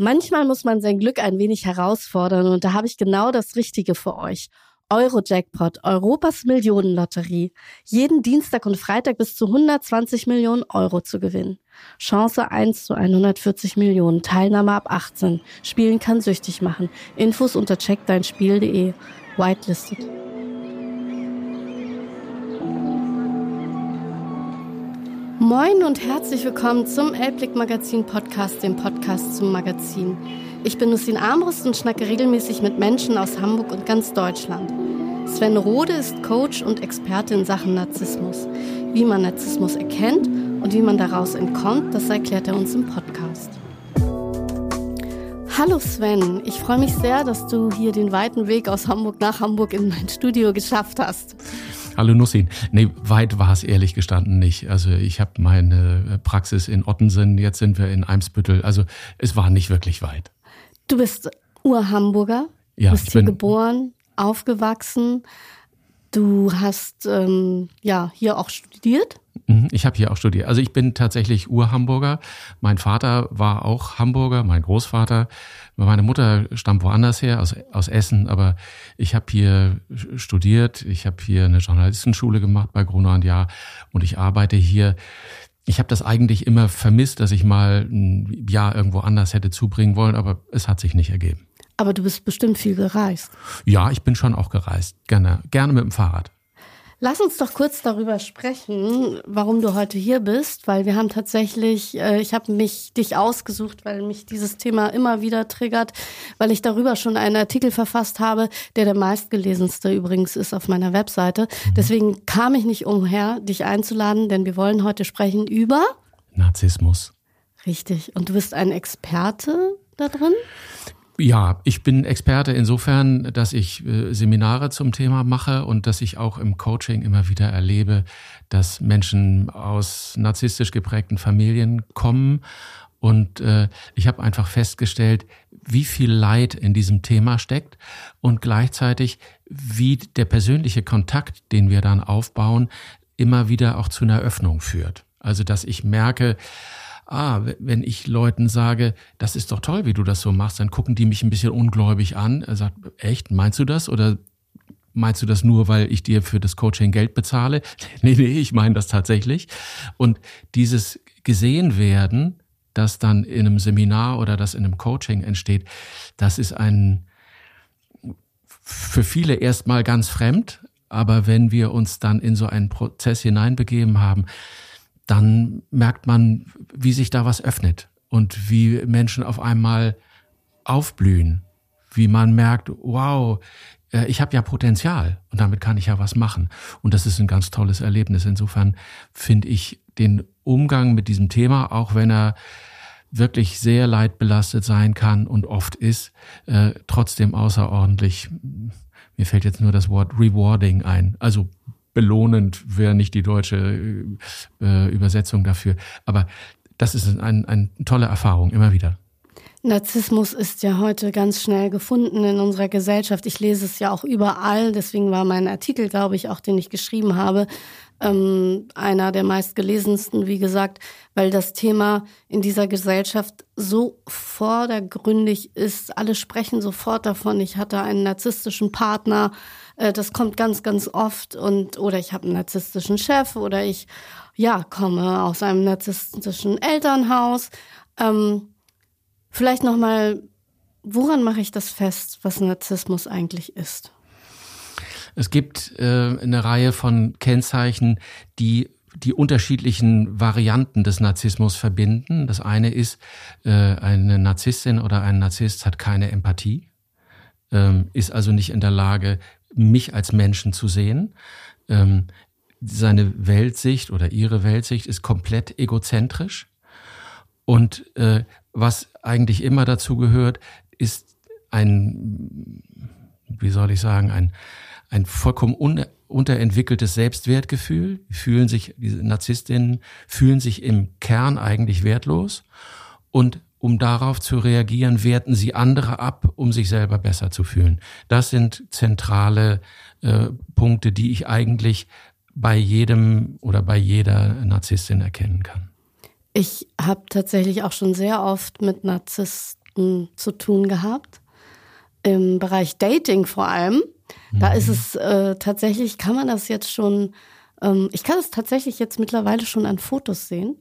Manchmal muss man sein Glück ein wenig herausfordern und da habe ich genau das Richtige für euch. Eurojackpot, Europas Millionenlotterie. Jeden Dienstag und Freitag bis zu 120 Millionen Euro zu gewinnen. Chance 1:140 Millionen, Teilnahme ab 18. Spielen kann süchtig machen. Infos unter checkdeinspiel.de. Whitelisted. Moin und herzlich willkommen zum Elbblick-Magazin-Podcast, dem Podcast zum Magazin. Ich bin Nussin Armbrust und schnacke regelmäßig mit Menschen aus Hamburg und ganz Deutschland. Sven Rohde ist Coach und Experte in Sachen Narzissmus. Wie man Narzissmus erkennt und wie man daraus entkommt, das erklärt er uns im Podcast. Hallo Sven, ich freue mich sehr, dass du hier den weiten Weg aus Hamburg nach Hamburg in mein Studio geschafft hast. Hallo Nussin. Nee, weit war es ehrlich gestanden nicht. Also ich habe meine Praxis in Ottensen, jetzt sind wir in Eimsbüttel. Also es war nicht wirklich weit. Du bist Ur-Hamburger, ja, bist hier geboren, aufgewachsen. Du hast hier auch studiert. Ich habe hier auch studiert. Also ich bin tatsächlich Ur-Hamburger. Mein Vater war auch Hamburger, mein Großvater. Meine Mutter stammt woanders her, aus Essen, aber ich habe hier studiert, ich habe hier eine Journalistenschule gemacht bei Gruner und Jahr und ich arbeite hier. Ich habe das eigentlich immer vermisst, dass ich mal ein Jahr irgendwo anders hätte zubringen wollen, aber es hat sich nicht ergeben. Aber du bist bestimmt viel gereist. Ja, ich bin schon auch gereist, gerne mit dem Fahrrad. Lass uns doch kurz darüber sprechen, warum du heute hier bist, weil wir haben tatsächlich, ich habe dich ausgesucht, weil mich dieses Thema immer wieder triggert, weil ich darüber schon einen Artikel verfasst habe, der meistgelesenste übrigens ist auf meiner Webseite. Deswegen kam ich nicht umher, dich einzuladen, denn wir wollen heute sprechen über Narzissmus. Richtig. Und du bist ein Experte da drin? Ja, ich bin Experte insofern, dass ich Seminare zum Thema mache und dass ich auch im Coaching immer wieder erlebe, dass Menschen aus narzisstisch geprägten Familien kommen. Und ich habe einfach festgestellt, wie viel Leid in diesem Thema steckt und gleichzeitig, wie der persönliche Kontakt, den wir dann aufbauen, immer wieder auch zu einer Öffnung führt. Also, dass ich merke, wenn ich Leuten sage, das ist doch toll, wie du das so machst, dann gucken die mich ein bisschen ungläubig an. Er sagt, echt, meinst du das? Oder meinst du das nur, weil ich dir für das Coaching Geld bezahle? Nee, ich meine das tatsächlich. Und dieses Gesehenwerden, das dann in einem Seminar oder das in einem Coaching entsteht, das ist für viele erstmal ganz fremd. Aber wenn wir uns dann in so einen Prozess hineinbegeben haben, dann merkt man, wie sich da was öffnet und wie Menschen auf einmal aufblühen, wie man merkt, wow, ich habe ja Potenzial und damit kann ich ja was machen. Und das ist ein ganz tolles Erlebnis. Insofern finde ich den Umgang mit diesem Thema, auch wenn er wirklich sehr leidbelastet sein kann und oft ist, trotzdem außerordentlich, mir fällt jetzt nur das Wort rewarding ein, also belohnend wäre nicht die deutsche Übersetzung dafür. Aber das ist eine tolle Erfahrung, immer wieder. Narzissmus ist ja heute ganz schnell gefunden in unserer Gesellschaft. Ich lese es ja auch überall. Deswegen war mein Artikel, glaube ich, auch den ich geschrieben habe, einer der meistgelesensten, wie gesagt, weil das Thema in dieser Gesellschaft so vordergründig ist. Alle sprechen sofort davon, ich hatte einen narzisstischen Partner. Das kommt ganz, ganz oft oder ich habe einen narzisstischen Chef oder ich komme aus einem narzisstischen Elternhaus. Vielleicht nochmal, woran mache ich das fest, was Narzissmus eigentlich ist? Es gibt eine Reihe von Kennzeichen, die unterschiedlichen Varianten des Narzissmus verbinden. Das eine ist, eine Narzisstin oder ein Narzisst hat keine Empathie, ist also nicht in der Lage, mich als Menschen zu sehen. Seine Weltsicht oder ihre Weltsicht ist komplett egozentrisch. Und was eigentlich immer dazu gehört, ist ein vollkommen unterentwickeltes Selbstwertgefühl. Diese Narzisstinnen fühlen sich im Kern eigentlich wertlos. Und um darauf zu reagieren, werten sie andere ab, um sich selber besser zu fühlen. Das sind zentrale Punkte, die ich eigentlich bei jedem oder bei jeder Narzisstin erkennen kann. Ich habe tatsächlich auch schon sehr oft mit Narzissten Freundschaften zu tun gehabt, im Bereich Dating vor allem. Da ist es tatsächlich, kann man das jetzt schon, ich kann es tatsächlich jetzt mittlerweile schon an Fotos sehen.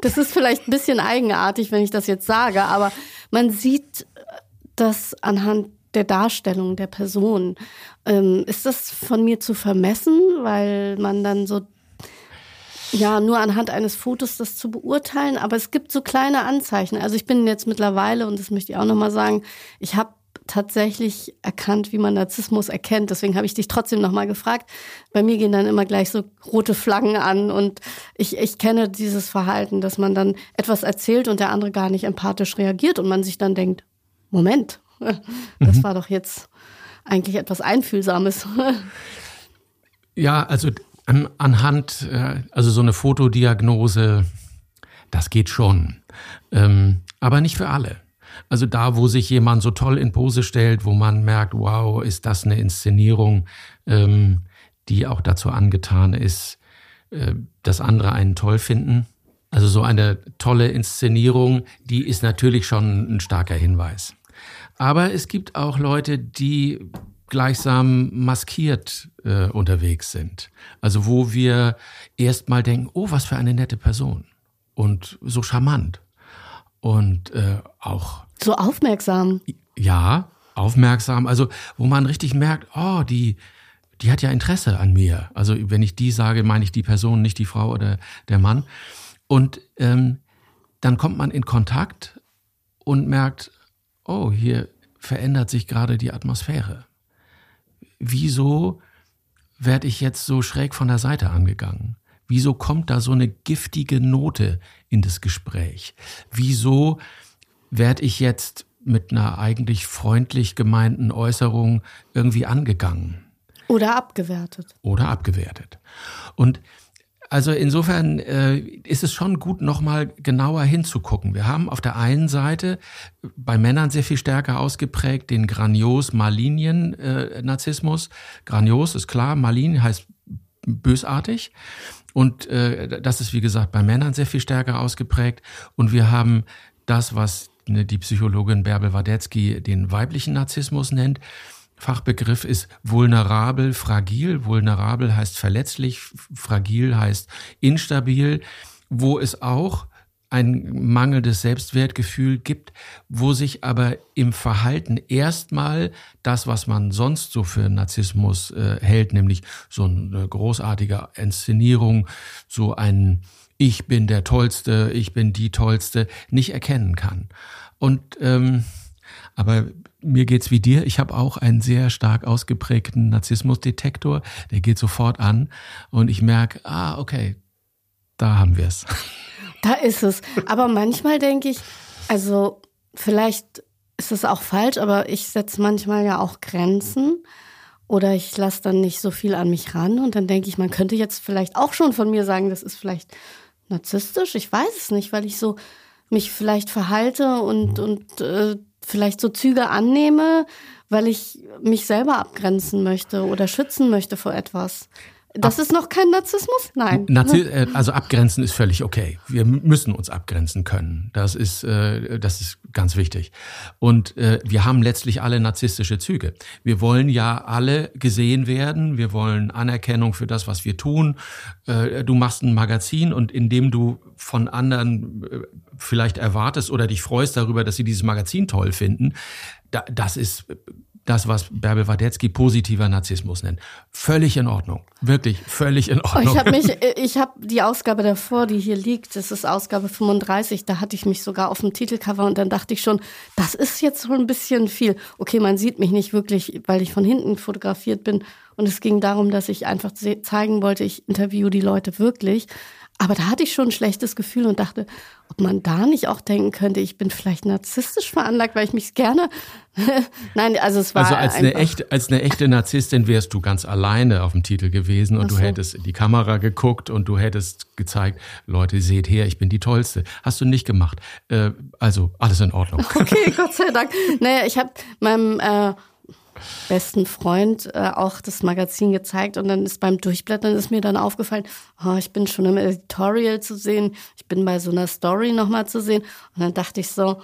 Das ist vielleicht ein bisschen eigenartig, wenn ich das jetzt sage, aber man sieht das anhand der Darstellung der Person. Ist das von mir zu vermessen, weil man dann so, ja, nur anhand eines Fotos das zu beurteilen, aber es gibt so kleine Anzeichen. Also ich bin jetzt mittlerweile, und das möchte ich auch nochmal sagen, ich habe tatsächlich erkannt, wie man Narzissmus erkennt. Deswegen habe ich dich trotzdem nochmal gefragt. Bei mir gehen dann immer gleich so rote Flaggen an und ich kenne dieses Verhalten, dass man dann etwas erzählt und der andere gar nicht empathisch reagiert und man sich dann denkt, Moment, das war doch jetzt eigentlich etwas Einfühlsames. Ja, also anhand, also so eine Fotodiagnose, das geht schon. Aber nicht für alle. Also da, wo sich jemand so toll in Pose stellt, wo man merkt, wow, ist das eine Inszenierung, die auch dazu angetan ist, dass andere einen toll finden. Also so eine tolle Inszenierung, die ist natürlich schon ein starker Hinweis. Aber es gibt auch Leute, die gleichsam maskiert unterwegs sind. Also wo wir erstmal denken, oh, was für eine nette Person und so charmant. Und auch so aufmerksam. Ja, aufmerksam. Also wo man richtig merkt, oh, die hat ja Interesse an mir. Also wenn ich die sage, meine ich die Person, nicht die Frau oder der Mann. Und dann kommt man in Kontakt und merkt, oh, hier verändert sich gerade die Atmosphäre. Wieso werde ich jetzt so schräg von der Seite angegangen? Wieso kommt da so eine giftige Note in das Gespräch? Wieso werde ich jetzt mit einer eigentlich freundlich gemeinten Äußerung irgendwie angegangen? Oder abgewertet. Und also insofern ist es schon gut, nochmal genauer hinzugucken. Wir haben auf der einen Seite bei Männern sehr viel stärker ausgeprägt den Granios-Malignen-Narzissmus. Granios ist klar, Malign heißt bösartig. Und das ist, wie gesagt, bei Männern sehr viel stärker ausgeprägt. Und wir haben das, was die Psychologin Bärbel Wadetzki den weiblichen Narzissmus nennt. Fachbegriff ist vulnerabel, fragil. Vulnerabel heißt verletzlich, fragil heißt instabil, wo es auch ein mangelndes Selbstwertgefühl gibt, wo sich aber im Verhalten erstmal das, was man sonst so für Narzissmus hält, nämlich so eine großartige Inszenierung, so ein Ich bin der Tollste, ich bin die Tollste, nicht erkennen kann. Und aber mir geht's wie dir. Ich habe auch einen sehr stark ausgeprägten Narzissmusdetektor. Der geht sofort an und ich merke, ah, okay, da haben wir's. Da ist es. Aber manchmal denke ich, also vielleicht ist es auch falsch, aber ich setze manchmal ja auch Grenzen oder ich lasse dann nicht so viel an mich ran und dann denke ich, man könnte jetzt vielleicht auch schon von mir sagen, das ist vielleicht narzisstisch, ich weiß es nicht, weil ich so mich vielleicht verhalte und vielleicht so Züge annehme, weil ich mich selber abgrenzen möchte oder schützen möchte vor etwas. Das ist noch kein Narzissmus? Nein. Also abgrenzen ist völlig okay. Wir müssen uns abgrenzen können. Das ist ganz wichtig. Und wir haben letztlich alle narzisstische Züge. Wir wollen ja alle gesehen werden. Wir wollen Anerkennung für das, was wir tun. Du machst ein Magazin und indem du von anderen vielleicht erwartest oder dich freust darüber, dass sie dieses Magazin toll finden, das ist das, was Bärbel Wadetzki positiver Narzissmus nennt. Völlig in Ordnung. Wirklich, völlig in Ordnung. Ich habe die Ausgabe davor, die hier liegt, das ist Ausgabe 35, da hatte ich mich sogar auf dem Titelcover und dann dachte ich schon, das ist jetzt so ein bisschen viel. Okay, man sieht mich nicht wirklich, weil ich von hinten fotografiert bin. Und es ging darum, dass ich einfach zeigen wollte, ich interviewe die Leute wirklich. Aber da hatte ich schon ein schlechtes Gefühl und dachte, ob man da nicht auch denken könnte, ich bin vielleicht narzisstisch veranlagt, weil ich mich gerne... Nein, also es war also als eine echte Narzisstin wärst du ganz alleine auf dem Titel gewesen und du hättest in die Kamera geguckt und du hättest gezeigt, Leute, seht her, ich bin die Tollste. Hast du nicht gemacht. Also alles in Ordnung. Okay, Gott sei Dank. Naja, ich habe meinem besten Freund auch das Magazin gezeigt und dann ist beim Durchblättern ist mir dann aufgefallen, oh, ich bin schon im Editorial zu sehen, ich bin bei so einer Story nochmal zu sehen und dann dachte ich so,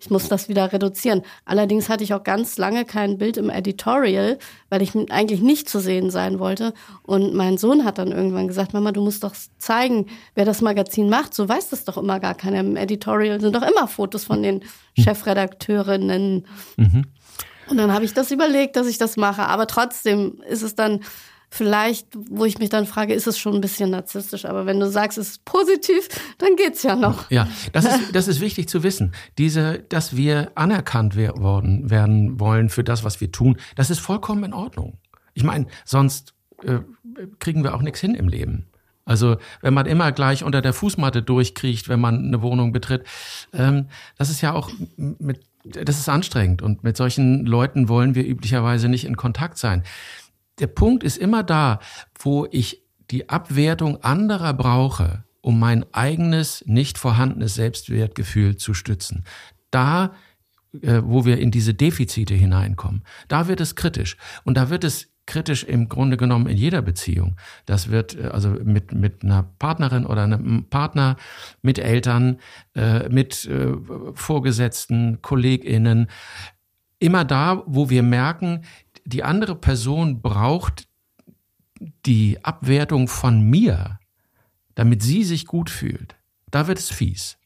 ich muss das wieder reduzieren. Allerdings hatte ich auch ganz lange kein Bild im Editorial, weil ich eigentlich nicht zu sehen sein wollte und mein Sohn hat dann irgendwann gesagt, Mama, du musst doch zeigen, wer das Magazin macht, so weiß das doch immer gar keiner. Im Editorial sind doch immer Fotos von den Chefredakteurinnen. Mhm. Und dann habe ich das überlegt, dass ich das mache. Aber trotzdem ist es dann vielleicht, wo ich mich dann frage, ist es schon ein bisschen narzisstisch? Aber wenn du sagst, es ist positiv, dann geht's ja noch. Ja, das ist wichtig zu wissen. Dass wir anerkannt werden wollen für das, was wir tun, das ist vollkommen in Ordnung. Ich meine, sonst kriegen wir auch nichts hin im Leben. Also wenn man immer gleich unter der Fußmatte durchkriecht, wenn man eine Wohnung betritt, das ist ja auch das ist anstrengend und mit solchen Leuten wollen wir üblicherweise nicht in Kontakt sein. Der Punkt ist immer da, wo ich die Abwertung anderer brauche, um mein eigenes, nicht vorhandenes Selbstwertgefühl zu stützen. Da, wo wir in diese Defizite hineinkommen, da wird es kritisch und da wird es kritisch im Grunde genommen in jeder Beziehung. Das wird also mit einer Partnerin oder einem Partner, mit Eltern, mit Vorgesetzten, KollegInnen. Immer da, wo wir merken, die andere Person braucht die Abwertung von mir, damit sie sich gut fühlt. Da wird es fies.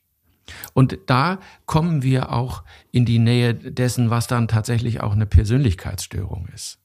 Und da kommen wir auch in die Nähe dessen, was dann tatsächlich auch eine Persönlichkeitsstörung ist.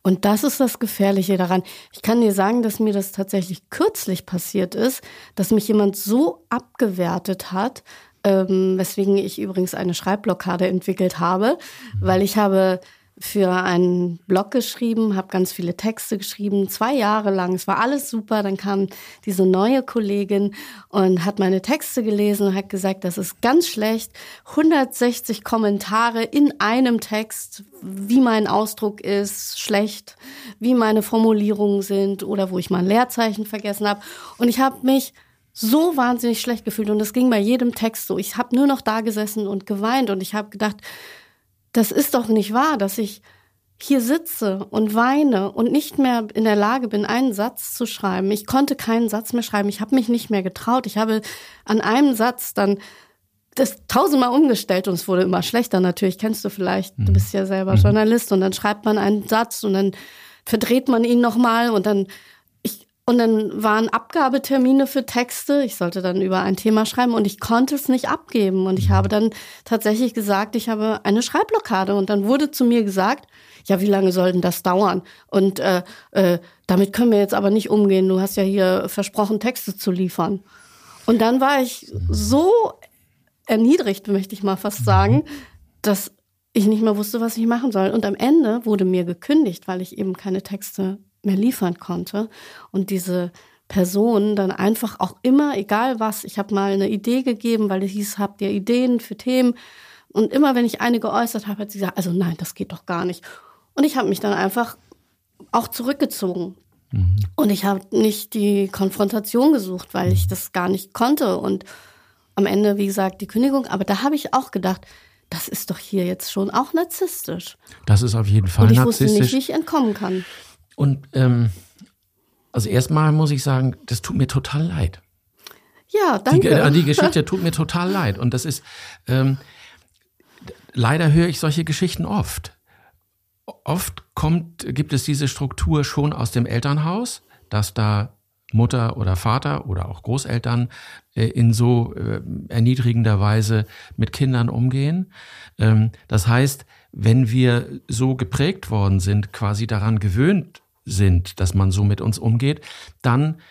Und das ist das Gefährliche daran. Ich kann dir sagen, dass mir das tatsächlich kürzlich passiert ist, dass mich jemand so abgewertet hat, weswegen ich übrigens eine Schreibblockade entwickelt habe, weil ich habe für einen Blog geschrieben, habe ganz viele Texte geschrieben, 2 Jahre lang. Es war alles super. Dann kam diese neue Kollegin und hat meine Texte gelesen und hat gesagt, das ist ganz schlecht. 160 Kommentare in einem Text, wie mein Ausdruck ist, schlecht, wie meine Formulierungen sind oder wo ich mein Leerzeichen vergessen habe. Und ich habe mich so wahnsinnig schlecht gefühlt und das ging bei jedem Text so. Ich habe nur noch da gesessen und geweint und ich habe gedacht, das ist doch nicht wahr, dass ich hier sitze und weine und nicht mehr in der Lage bin, einen Satz zu schreiben. Ich konnte keinen Satz mehr schreiben. Ich habe mich nicht mehr getraut. Ich habe an einem Satz dann das 1000-mal umgestellt und es wurde immer schlechter. Natürlich kennst du vielleicht, du bist ja selber Journalist und dann schreibt man einen Satz und dann verdreht man ihn nochmal und dann waren Abgabetermine für Texte. Ich sollte dann über ein Thema schreiben und ich konnte es nicht abgeben. Und ich habe dann tatsächlich gesagt, ich habe eine Schreibblockade. Und dann wurde zu mir gesagt, ja, wie lange soll denn das dauern? Und damit können wir jetzt aber nicht umgehen. Du hast ja hier versprochen, Texte zu liefern. Und dann war ich so erniedrigt, möchte ich mal fast sagen, dass ich nicht mehr wusste, was ich machen soll. Und am Ende wurde mir gekündigt, weil ich eben keine Texte mehr liefern konnte und diese Person dann einfach auch immer, egal was, ich habe mal eine Idee gegeben, weil es hieß, habt ihr Ideen für Themen und immer, wenn ich eine geäußert habe, hat sie gesagt, also nein, das geht doch gar nicht und ich habe mich dann einfach auch zurückgezogen und ich habe nicht die Konfrontation gesucht, weil ich das gar nicht konnte und am Ende, wie gesagt, die Kündigung, aber da habe ich auch gedacht, das ist doch hier jetzt schon auch narzisstisch. Das ist auf jeden Fall narzisstisch. Und ich wusste nicht, wie ich entkommen kann. Und also erstmal muss ich sagen, das tut mir total leid. Ja, danke. Die Geschichte tut mir total leid. Und das ist, leider höre ich solche Geschichten oft. Oft gibt es diese Struktur schon aus dem Elternhaus, dass da Mutter oder Vater oder auch Großeltern in so erniedrigender Weise mit Kindern umgehen. Das heißt, wenn wir so geprägt worden sind, quasi daran gewöhnt sind, dass man so mit uns umgeht, dann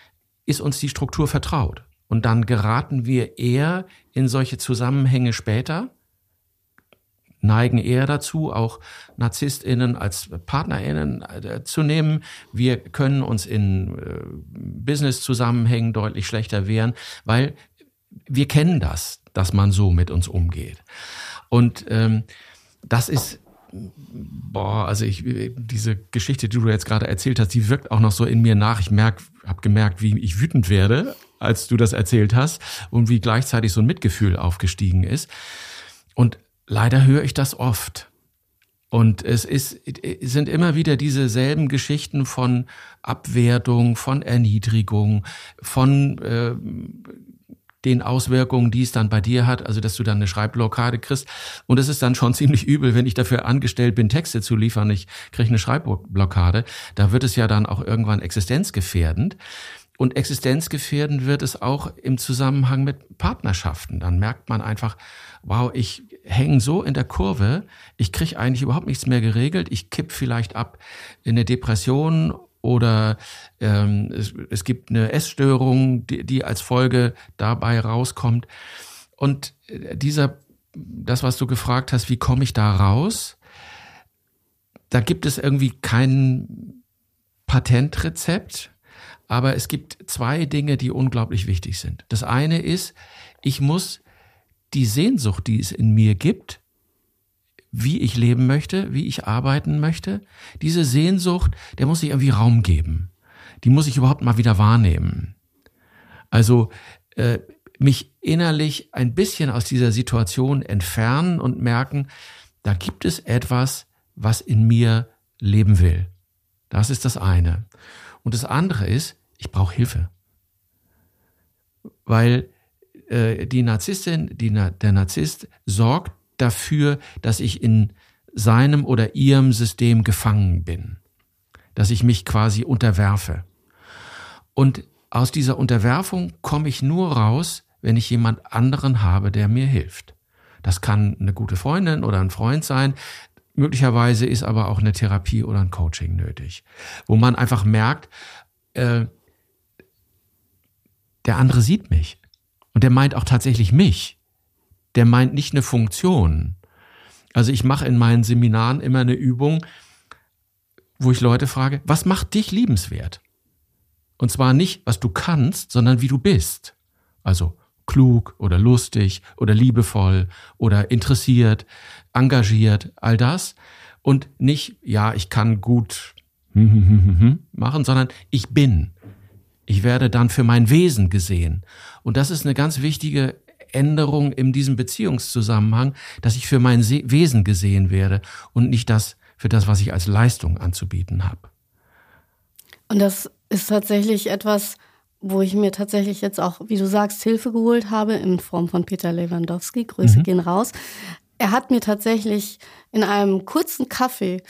ist uns die Struktur vertraut. Und dann geraten wir eher in solche Zusammenhänge später, neigen eher dazu, auch NarzisstInnen als PartnerInnen zu nehmen. Wir können uns in Business-Zusammenhängen deutlich schlechter wehren, weil wir kennen das, dass man so mit uns umgeht. Und das ist, diese Geschichte, die du jetzt gerade erzählt hast, die wirkt auch noch so in mir nach. Ich habe gemerkt, wie ich wütend werde, als du das erzählt hast und wie gleichzeitig so ein Mitgefühl aufgestiegen ist. Und leider höre ich das oft. Und es sind immer wieder dieselben Geschichten von Abwertung, von Erniedrigung, von den Auswirkungen, die es dann bei dir hat, also dass du dann eine Schreibblockade kriegst. Und das ist dann schon ziemlich übel, wenn ich dafür angestellt bin, Texte zu liefern, ich kriege eine Schreibblockade. Da wird es ja dann auch irgendwann existenzgefährdend. Und existenzgefährdend wird es auch im Zusammenhang mit Partnerschaften. Dann merkt man einfach, wow, ich hänge so in der Kurve, ich kriege eigentlich überhaupt nichts mehr geregelt, ich kipp vielleicht ab in eine Depression oder es gibt eine Essstörung, die als Folge dabei rauskommt. Und das, was du gefragt hast, wie komme ich da raus? Da gibt es irgendwie kein Patentrezept, aber es gibt zwei Dinge, die unglaublich wichtig sind. Das eine ist, ich muss die Sehnsucht, die es in mir gibt, wie ich leben möchte, wie ich arbeiten möchte, diese Sehnsucht, der muss ich irgendwie Raum geben. Die muss ich überhaupt mal wieder wahrnehmen. Also mich innerlich ein bisschen aus dieser Situation entfernen und merken, da gibt es etwas, was in mir leben will. Das ist das eine. Und das andere ist, ich brauche Hilfe. Weil die Narzisstin, der Narzisst sorgt dafür, dass ich in seinem oder ihrem System gefangen bin. Dass ich mich quasi unterwerfe. Und aus dieser Unterwerfung komme ich nur raus, wenn ich jemand anderen habe, der mir hilft. Das kann eine gute Freundin oder ein Freund sein. Möglicherweise ist aber auch eine Therapie oder ein Coaching nötig. Wo man einfach merkt, der andere sieht mich. Und der meint auch tatsächlich mich. Der meint nicht eine Funktion. Also ich mache in meinen Seminaren immer eine Übung, wo ich Leute frage, was macht dich liebenswert? Und zwar nicht, was du kannst, sondern wie du bist. Also klug oder lustig oder liebevoll oder interessiert, engagiert, all das. Und nicht, ja, ich kann gut machen, sondern ich bin. Ich werde dann für mein Wesen gesehen. Und das ist eine ganz wichtige Änderung in diesem Beziehungszusammenhang, dass ich für mein Wesen gesehen werde und nicht für das, was ich als Leistung anzubieten habe. Und das ist tatsächlich etwas, wo ich mir tatsächlich jetzt auch, wie du sagst, Hilfe geholt habe in Form von Peter Lewandowski. Grüße gehen raus. Er hat mir tatsächlich in einem kurzen Kaffee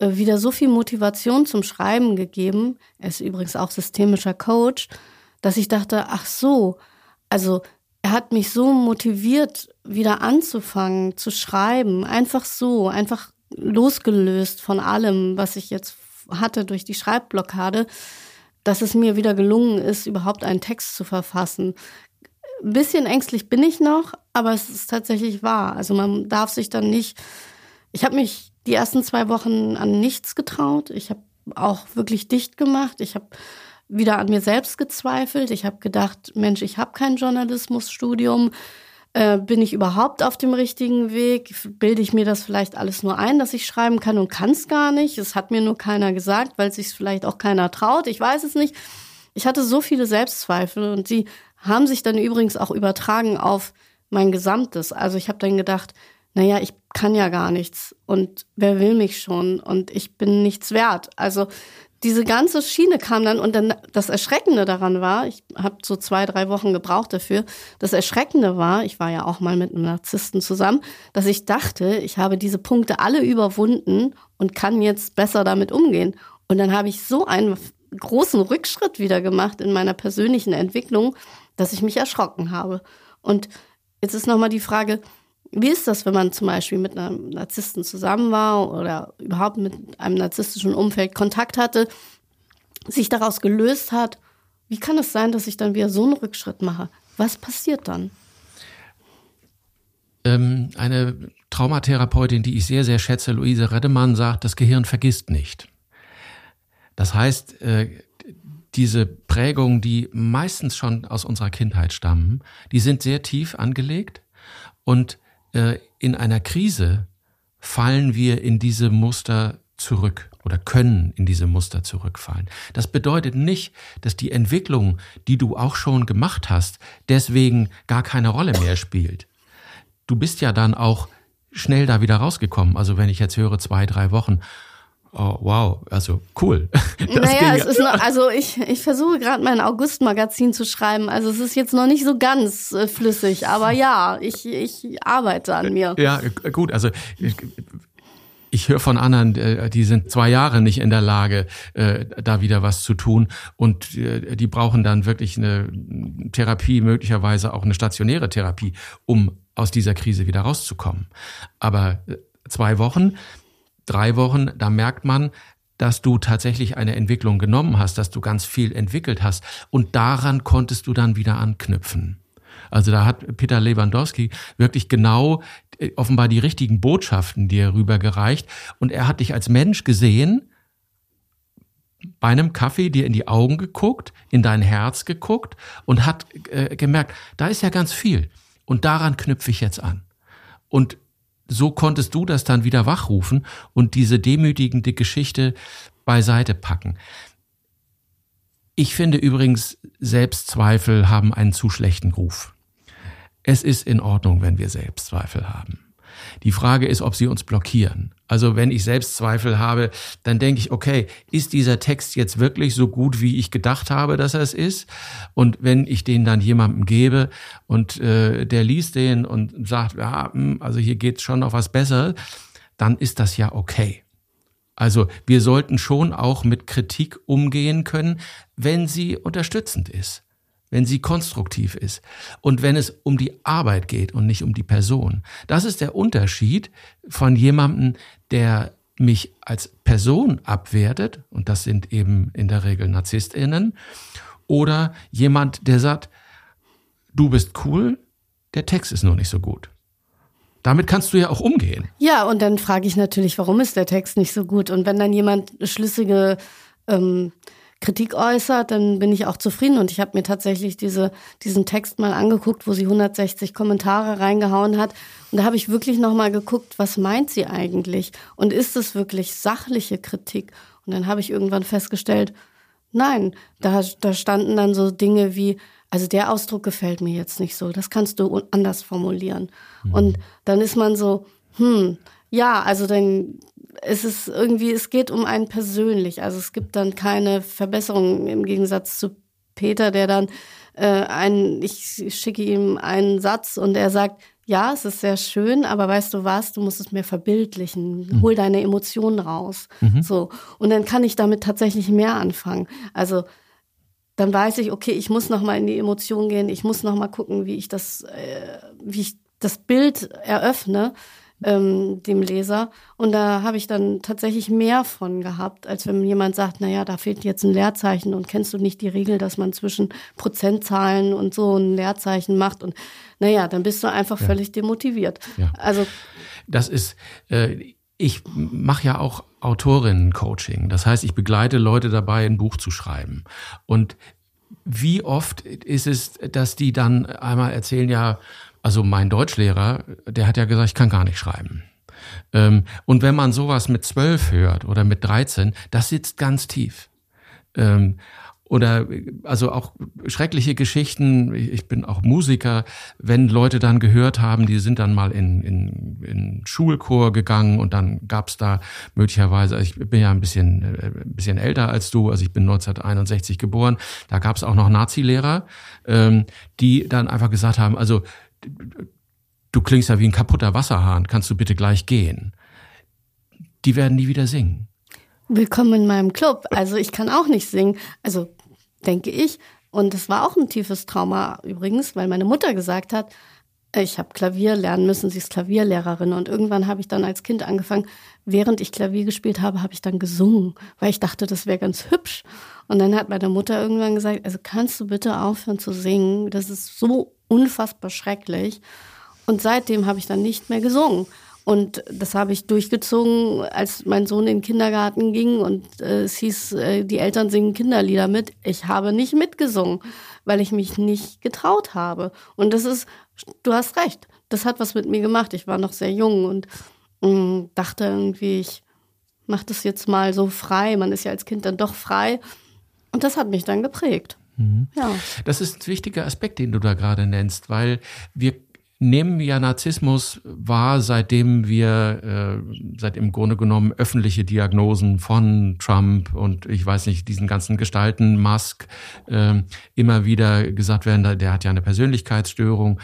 wieder so viel Motivation zum Schreiben gegeben, er ist übrigens auch systemischer Coach, dass ich dachte, ach so, also er hat mich so motiviert, wieder anzufangen, zu schreiben, einfach so, einfach losgelöst von allem, was ich jetzt hatte durch die Schreibblockade, dass es mir wieder gelungen ist, überhaupt einen Text zu verfassen. Ein bisschen ängstlich bin ich noch, aber es ist tatsächlich wahr. Also man darf sich dann nicht, ich habe mich die ersten 2 Wochen an nichts getraut. Ich habe auch wirklich dicht gemacht. Ich habe wieder an mir selbst gezweifelt. Ich habe gedacht, Mensch, ich habe kein Journalismusstudium. Bin ich überhaupt auf dem richtigen Weg? Bilde ich mir das vielleicht alles nur ein, dass ich schreiben kann und kann es gar nicht? Es hat mir nur keiner gesagt, weil es sich vielleicht auch keiner traut. Ich weiß es nicht. Ich hatte so viele Selbstzweifel und die haben sich dann übrigens auch übertragen auf mein Gesamtes. Also ich habe dann gedacht, naja, ich kann ja gar nichts und wer will mich schon und ich bin nichts wert. Also diese ganze Schiene kam dann und dann das Erschreckende daran war, ich habe so 2-3 Wochen gebraucht dafür, das Erschreckende war, ich war ja auch mal mit einem Narzissten zusammen, dass ich dachte, ich habe diese Punkte alle überwunden und kann jetzt besser damit umgehen. Und dann habe ich so einen großen Rückschritt wieder gemacht in meiner persönlichen Entwicklung, dass ich mich erschrocken habe. Und jetzt ist nochmal die Frage, wie ist das, wenn man zum Beispiel mit einem Narzissten zusammen war oder überhaupt mit einem narzisstischen Umfeld Kontakt hatte, sich daraus gelöst hat? Wie kann es sein, dass ich dann wieder so einen Rückschritt mache? Was passiert dann? Eine Traumatherapeutin, die ich sehr, sehr schätze, Luise Reddemann, sagt, das Gehirn vergisst nicht. Das heißt, diese Prägungen, die meistens schon aus unserer Kindheit stammen, die sind sehr tief angelegt und in einer Krise fallen wir in diese Muster zurück oder können in diese Muster zurückfallen. Das bedeutet nicht, dass die Entwicklung, die du auch schon gemacht hast, deswegen gar keine Rolle mehr spielt. Du bist ja dann auch schnell da wieder rausgekommen. Also wenn ich jetzt höre, 2-3 Wochen, oh, wow, also cool. Naja, es ist noch, also ich versuche gerade mein August-Magazin zu schreiben. Also es ist jetzt noch nicht so ganz flüssig, aber ja, ich arbeite an mir. Ja, gut, also ich höre von anderen, die sind 2 Jahre nicht in der Lage, da wieder was zu tun, und die brauchen dann wirklich eine Therapie, möglicherweise auch eine stationäre Therapie, um aus dieser Krise wieder rauszukommen. Aber 2 Wochen, 3 Wochen, da merkt man, dass du tatsächlich eine Entwicklung genommen hast, dass du ganz viel entwickelt hast, und daran konntest du dann wieder anknüpfen. Also da hat Peter Lewandowski wirklich genau offenbar die richtigen Botschaften dir rübergereicht, und er hat dich als Mensch gesehen, bei einem Kaffee dir in die Augen geguckt, in dein Herz geguckt und hat gemerkt, da ist ja ganz viel, und daran knüpfe ich jetzt an. Und so konntest du das dann wieder wachrufen und diese demütigende Geschichte beiseite packen. Ich finde übrigens, Selbstzweifel haben einen zu schlechten Ruf. Es ist in Ordnung, wenn wir Selbstzweifel haben. Die Frage ist, ob sie uns blockieren. Also wenn ich Selbstzweifel habe, dann denke ich, okay, ist dieser Text jetzt wirklich so gut, wie ich gedacht habe, dass er es ist? Und wenn ich den dann jemandem gebe und der liest den und sagt, ja, also hier geht's schon noch was besser, dann ist das ja okay. Also wir sollten schon auch mit Kritik umgehen können, wenn sie unterstützend ist, wenn sie konstruktiv ist und wenn es um die Arbeit geht und nicht um die Person. Das ist der Unterschied von jemandem, der mich als Person abwertet, und das sind eben in der Regel NarzisstInnen, oder jemand, der sagt, du bist cool, der Text ist nur nicht so gut. Damit kannst du ja auch umgehen. Ja, und dann frage ich natürlich, warum ist der Text nicht so gut? Und wenn dann jemand schlüssige Kritik äußert, dann bin ich auch zufrieden. Und ich habe mir tatsächlich diesen Text mal angeguckt, wo sie 160 Kommentare reingehauen hat. Und da habe ich wirklich nochmal geguckt, was meint sie eigentlich? Und ist es wirklich sachliche Kritik? Und dann habe ich irgendwann festgestellt, nein, da standen dann so Dinge wie, also der Ausdruck gefällt mir jetzt nicht so, das kannst du anders formulieren. Mhm. Und dann ist man so, ja, also dann ist es irgendwie, es geht um einen persönlich. Also es gibt dann keine Verbesserung im Gegensatz zu Peter, der dann ich schicke ihm einen Satz und er sagt, ja, es ist sehr schön, aber weißt du was, du musst es mehr verbildlichen, hol deine Emotionen raus. Mhm. So. Und dann kann ich damit tatsächlich mehr anfangen. Also dann weiß ich, okay, ich muss nochmal in die Emotionen gehen, ich muss nochmal gucken, wie ich das Bild eröffne dem Leser. Und da habe ich dann tatsächlich mehr von gehabt, als wenn jemand sagt, naja, da fehlt jetzt ein Leerzeichen und kennst du nicht die Regel, dass man zwischen Prozentzahlen und so ein Leerzeichen macht, und naja, dann bist du einfach völlig demotiviert. Ja. Also das ist... Ich mache ja auch Autorinnen-Coaching. Das heißt, ich begleite Leute dabei, ein Buch zu schreiben. Und wie oft ist es, dass die dann einmal erzählen, ja, also mein Deutschlehrer, der hat ja gesagt, ich kann gar nicht schreiben. Und wenn man sowas mit 12 hört oder mit 13, das sitzt ganz tief. Oder also auch schreckliche Geschichten, ich bin auch Musiker, wenn Leute dann gehört haben, die sind dann mal in Schulchor gegangen und dann gab's da möglicherweise, also ich bin ja ein bisschen älter als du, also ich bin 1961 geboren, da gab's auch noch Nazi-Lehrer, die dann einfach gesagt haben, also du klingst ja wie ein kaputter Wasserhahn, kannst du bitte gleich gehen. Die werden nie wieder singen. Willkommen in meinem Club. Also ich kann auch nicht singen, also denke ich. Und es war auch ein tiefes Trauma übrigens, weil meine Mutter gesagt hat, ich habe Klavier lernen müssen, sie ist Klavierlehrerin. Und irgendwann habe ich dann als Kind angefangen, während ich Klavier gespielt habe, habe ich dann gesungen, weil ich dachte, das wäre ganz hübsch. Und dann hat meine Mutter irgendwann gesagt, also kannst du bitte aufhören zu singen, das ist so unfassbar schrecklich. Und seitdem habe ich dann nicht mehr gesungen. Und das habe ich durchgezogen, als mein Sohn in den Kindergarten ging und es hieß, die Eltern singen Kinderlieder mit. Ich habe nicht mitgesungen, weil ich mich nicht getraut habe. Und das ist, du hast recht, das hat was mit mir gemacht. Ich war noch sehr jung und dachte irgendwie, ich mache das jetzt mal so frei. Man ist ja als Kind dann doch frei. Und das hat mich dann geprägt. Mhm. Ja. Das ist ein wichtiger Aspekt, den du da gerade nennst, weil wir nehmen ja Narzissmus wahr, seit im Grunde genommen öffentliche Diagnosen von Trump und ich weiß nicht, diesen ganzen Gestalten, Musk, immer wieder gesagt werden, der hat ja eine Persönlichkeitsstörung.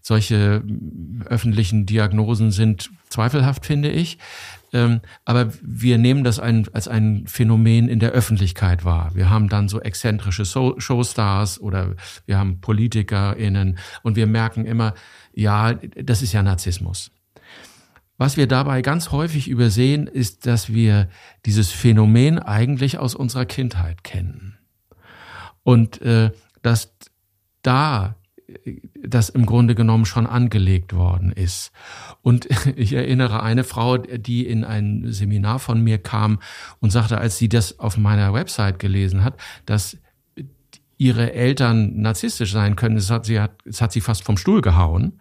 Solche öffentlichen Diagnosen sind zweifelhaft, finde ich. Aber wir nehmen das als ein Phänomen in der Öffentlichkeit wahr. Wir haben dann so exzentrische Showstars oder wir haben PolitikerInnen und wir merken immer, ja, das ist ja Narzissmus. Was wir dabei ganz häufig übersehen, ist, dass wir dieses Phänomen eigentlich aus unserer Kindheit kennen. Und dass das im Grunde genommen schon angelegt worden ist. Und ich erinnere eine Frau, die in ein Seminar von mir kam und sagte, als sie das auf meiner Website gelesen hat, dass ihre Eltern narzisstisch sein können. Das hat sie fast vom Stuhl gehauen,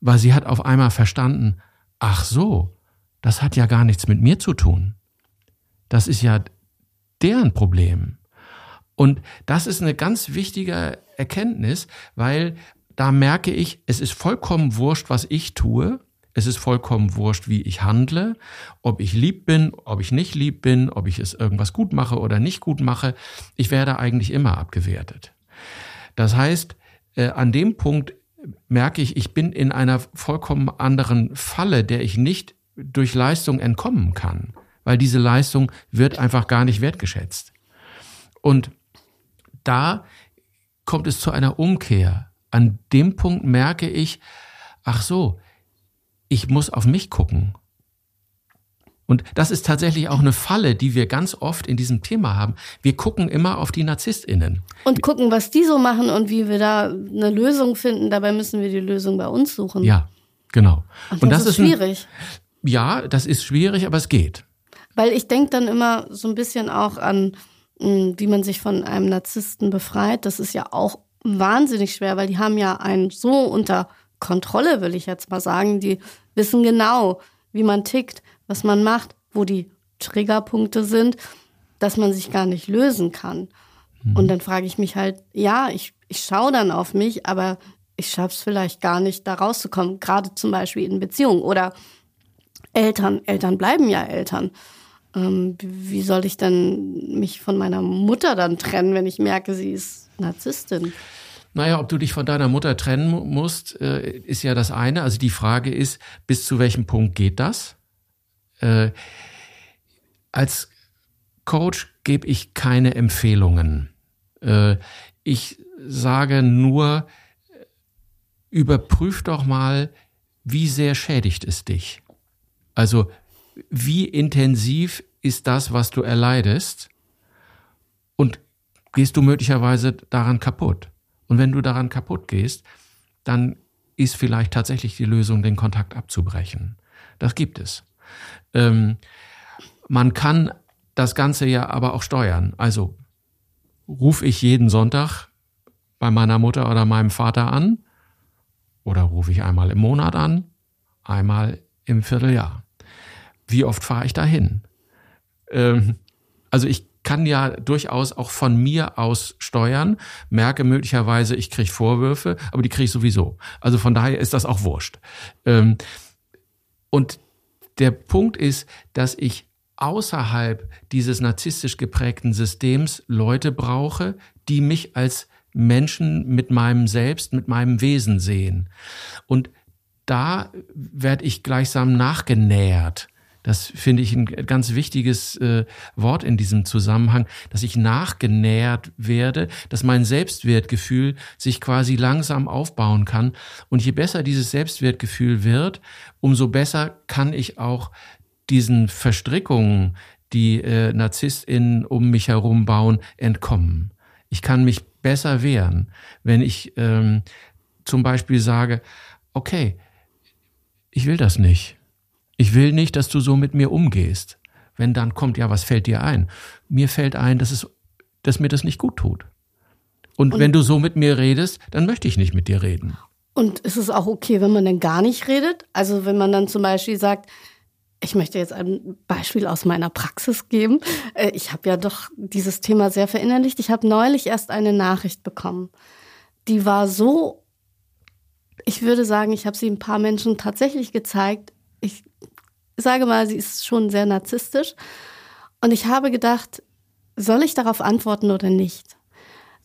weil sie hat auf einmal verstanden, ach so, das hat ja gar nichts mit mir zu tun. Das ist ja deren Problem. Und das ist eine ganz wichtige Erkenntnis, weil da merke ich, es ist vollkommen wurscht, was ich tue. Es ist vollkommen wurscht, wie ich handle, ob ich lieb bin, ob ich nicht lieb bin, ob ich es irgendwas gut mache oder nicht gut mache. Ich werde eigentlich immer abgewertet. Das heißt, an dem Punkt merke ich, ich bin in einer vollkommen anderen Falle, der ich nicht durch Leistung entkommen kann, weil diese Leistung wird einfach gar nicht wertgeschätzt. Und da kommt es zu einer Umkehr. An dem Punkt merke ich, ach so, ich muss auf mich gucken. Und das ist tatsächlich auch eine Falle, die wir ganz oft in diesem Thema haben. Wir gucken immer auf die NarzisstInnen. Und gucken, was die so machen und wie wir da eine Lösung finden. Dabei müssen wir die Lösung bei uns suchen. Ja, genau. Und das ist schwierig. Das ist schwierig, aber es geht. Weil ich denke dann immer so ein bisschen auch an, wie man sich von einem Narzissten befreit. Das ist ja auch wahnsinnig schwer, weil die haben ja einen so unter Kontrolle, will ich jetzt mal sagen. Die wissen genau, wie man tickt, was man macht, wo die Triggerpunkte sind, dass man sich gar nicht lösen kann. Und dann frage ich mich halt, ja, ich schaue dann auf mich, aber ich schaffe es vielleicht gar nicht, da rauszukommen, gerade zum Beispiel in Beziehungen oder Eltern. Eltern bleiben ja Eltern. Wie soll ich denn mich von meiner Mutter dann trennen, wenn ich merke, sie ist Narzisstin? Naja, ob du dich von deiner Mutter trennen musst, ist ja das eine. Also die Frage ist, bis zu welchem Punkt geht das? Als Coach gebe ich keine Empfehlungen. Ich sage nur, überprüf doch mal, wie sehr schädigt es dich. Also wie intensiv ist das, was du erleidest? Und gehst du möglicherweise daran kaputt? Und wenn du daran kaputt gehst, dann ist vielleicht tatsächlich die Lösung, den Kontakt abzubrechen. Das gibt es. Man kann das Ganze ja aber auch steuern. Also rufe ich jeden Sonntag bei meiner Mutter oder meinem Vater an oder rufe ich einmal im Monat an, einmal im Vierteljahr. Wie oft fahre ich dahin? Also ich kann ja durchaus auch von mir aus steuern, merke möglicherweise, ich kriege Vorwürfe, aber die kriege ich sowieso. Also von daher ist das auch wurscht. Und der Punkt ist, dass ich außerhalb dieses narzisstisch geprägten Systems Leute brauche, die mich als Menschen mit meinem Selbst, mit meinem Wesen sehen. Und da werde ich gleichsam nachgenähert. Das finde ich ein ganz wichtiges Wort in diesem Zusammenhang, dass ich nachgenähert werde, dass mein Selbstwertgefühl sich quasi langsam aufbauen kann. Und je besser dieses Selbstwertgefühl wird, umso besser kann ich auch diesen Verstrickungen, die NarzisstInnen um mich herum bauen, entkommen. Ich kann mich besser wehren, wenn ich zum Beispiel sage, okay, ich will das nicht. Ich will nicht, dass du so mit mir umgehst. Wenn dann kommt, ja, was fällt dir ein? Mir fällt ein, dass mir das nicht gut tut. Und wenn du so mit mir redest, dann möchte ich nicht mit dir reden. Und ist es auch okay, wenn man dann gar nicht redet? Also wenn man dann zum Beispiel sagt, ich möchte jetzt ein Beispiel aus meiner Praxis geben. Ich habe ja doch dieses Thema sehr verinnerlicht. Ich habe neulich erst eine Nachricht bekommen. Die war so Ich würde sagen, ich habe sie ein paar Menschen tatsächlich gezeigt. Ich sage mal, sie ist schon sehr narzisstisch. Und ich habe gedacht, soll ich darauf antworten oder nicht?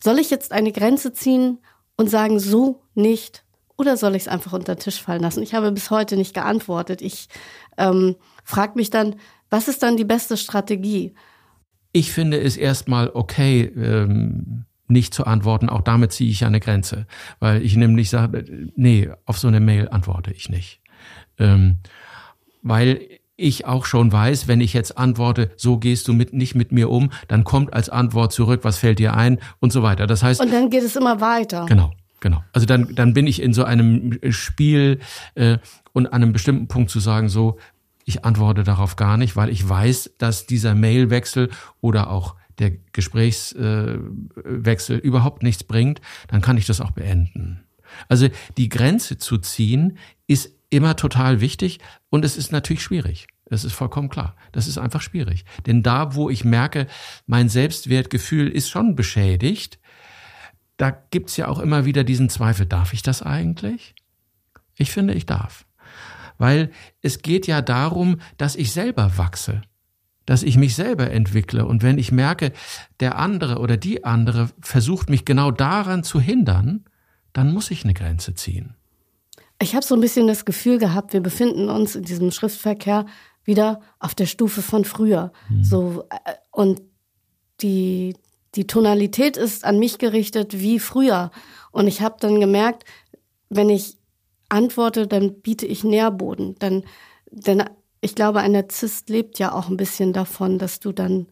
Soll ich jetzt eine Grenze ziehen und sagen, so nicht? Oder soll ich es einfach unter den Tisch fallen lassen? Ich habe bis heute nicht geantwortet. Ich frage mich dann, was ist dann die beste Strategie? Ich finde es erstmal okay, nicht zu antworten. Auch damit ziehe ich eine Grenze. Weil ich nämlich sage, nee, auf so eine Mail antworte ich nicht. Weil ich auch schon weiß, wenn ich jetzt antworte, so gehst du nicht mit mir um, dann kommt als Antwort zurück, was fällt dir ein und so weiter. Das heißt, und dann geht es immer weiter. Genau. Also dann bin ich in so einem Spiel und an einem bestimmten Punkt zu sagen, so, ich antworte darauf gar nicht, weil ich weiß, dass dieser Mailwechsel oder auch der Gesprächswechsel überhaupt nichts bringt, dann kann ich das auch beenden. Also die Grenze zu ziehen ist immer total wichtig und es ist natürlich schwierig. Das ist vollkommen klar. Das ist einfach schwierig. Denn da, wo ich merke, mein Selbstwertgefühl ist schon beschädigt, da gibt's ja auch immer wieder diesen Zweifel. Darf ich das eigentlich? Ich finde, ich darf. Weil es geht ja darum, dass ich selber wachse, dass ich mich selber entwickle. Und wenn ich merke, der andere oder die andere versucht, mich genau daran zu hindern, dann muss ich eine Grenze ziehen. Ich habe so ein bisschen das Gefühl gehabt, wir befinden uns in diesem Schriftverkehr wieder auf der Stufe von früher. Mhm. So, und die Tonalität ist an mich gerichtet wie früher. Und ich habe dann gemerkt, wenn ich antworte, dann biete ich Nährboden. Denn ich glaube, ein Narzisst lebt ja auch ein bisschen davon, dass du dann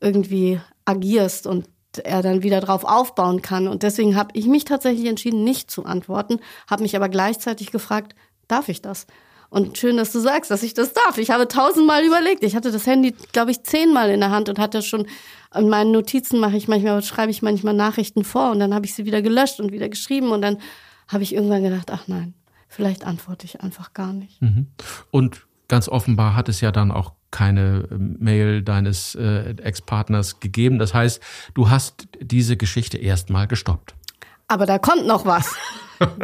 irgendwie agierst und er dann wieder drauf aufbauen kann. Und deswegen habe ich mich tatsächlich entschieden, nicht zu antworten, habe mich aber gleichzeitig gefragt, darf ich das? Und schön, dass du sagst, dass ich das darf. Ich habe 1000-mal überlegt. Ich hatte das Handy, glaube ich, 10-mal in der Hand und hatte schon, in meinen Notizen schreibe ich manchmal Nachrichten vor und dann habe ich sie wieder gelöscht und wieder geschrieben und dann habe ich irgendwann gedacht, ach nein, vielleicht antworte ich einfach gar nicht. Mhm. Und ganz offenbar hat es ja dann auch keine Mail deines Ex-Partners gegeben. Das heißt, du hast diese Geschichte erstmal gestoppt. Aber da kommt noch was.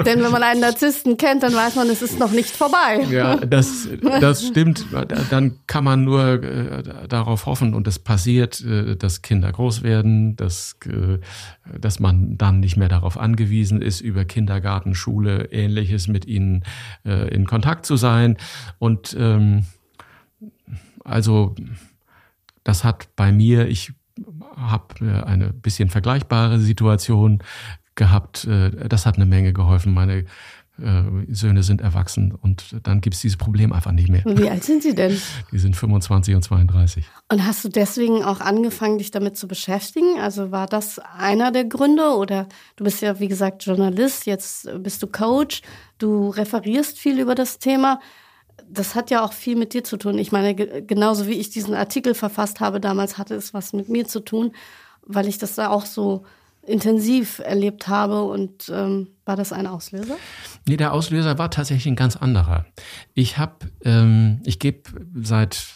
Denn wenn man einen Narzissten kennt, dann weiß man, es ist noch nicht vorbei. Ja, das stimmt. Dann kann man nur darauf hoffen, und das passiert, dass Kinder groß werden, dass man dann nicht mehr darauf angewiesen ist, über Kindergarten, Schule, Ähnliches mit ihnen in Kontakt zu sein. Und also das hat bei mir, ich habe eine bisschen vergleichbare Situation gehabt, das hat eine Menge geholfen. Meine Söhne sind erwachsen und dann gibt es dieses Problem einfach nicht mehr. Wie alt sind sie denn? Die sind 25 und 32. Und hast du deswegen auch angefangen, dich damit zu beschäftigen? Also war das einer der Gründe? Oder du bist ja, wie gesagt, Journalist, jetzt bist du Coach, du referierst viel über das Thema. Das hat ja auch viel mit dir zu tun. Ich meine, genauso wie ich diesen Artikel verfasst habe, damals hatte es was mit mir zu tun, weil ich das da auch so intensiv erlebt habe. Und war das ein Auslöser? Nee, der Auslöser war tatsächlich ein ganz anderer. Ich gebe seit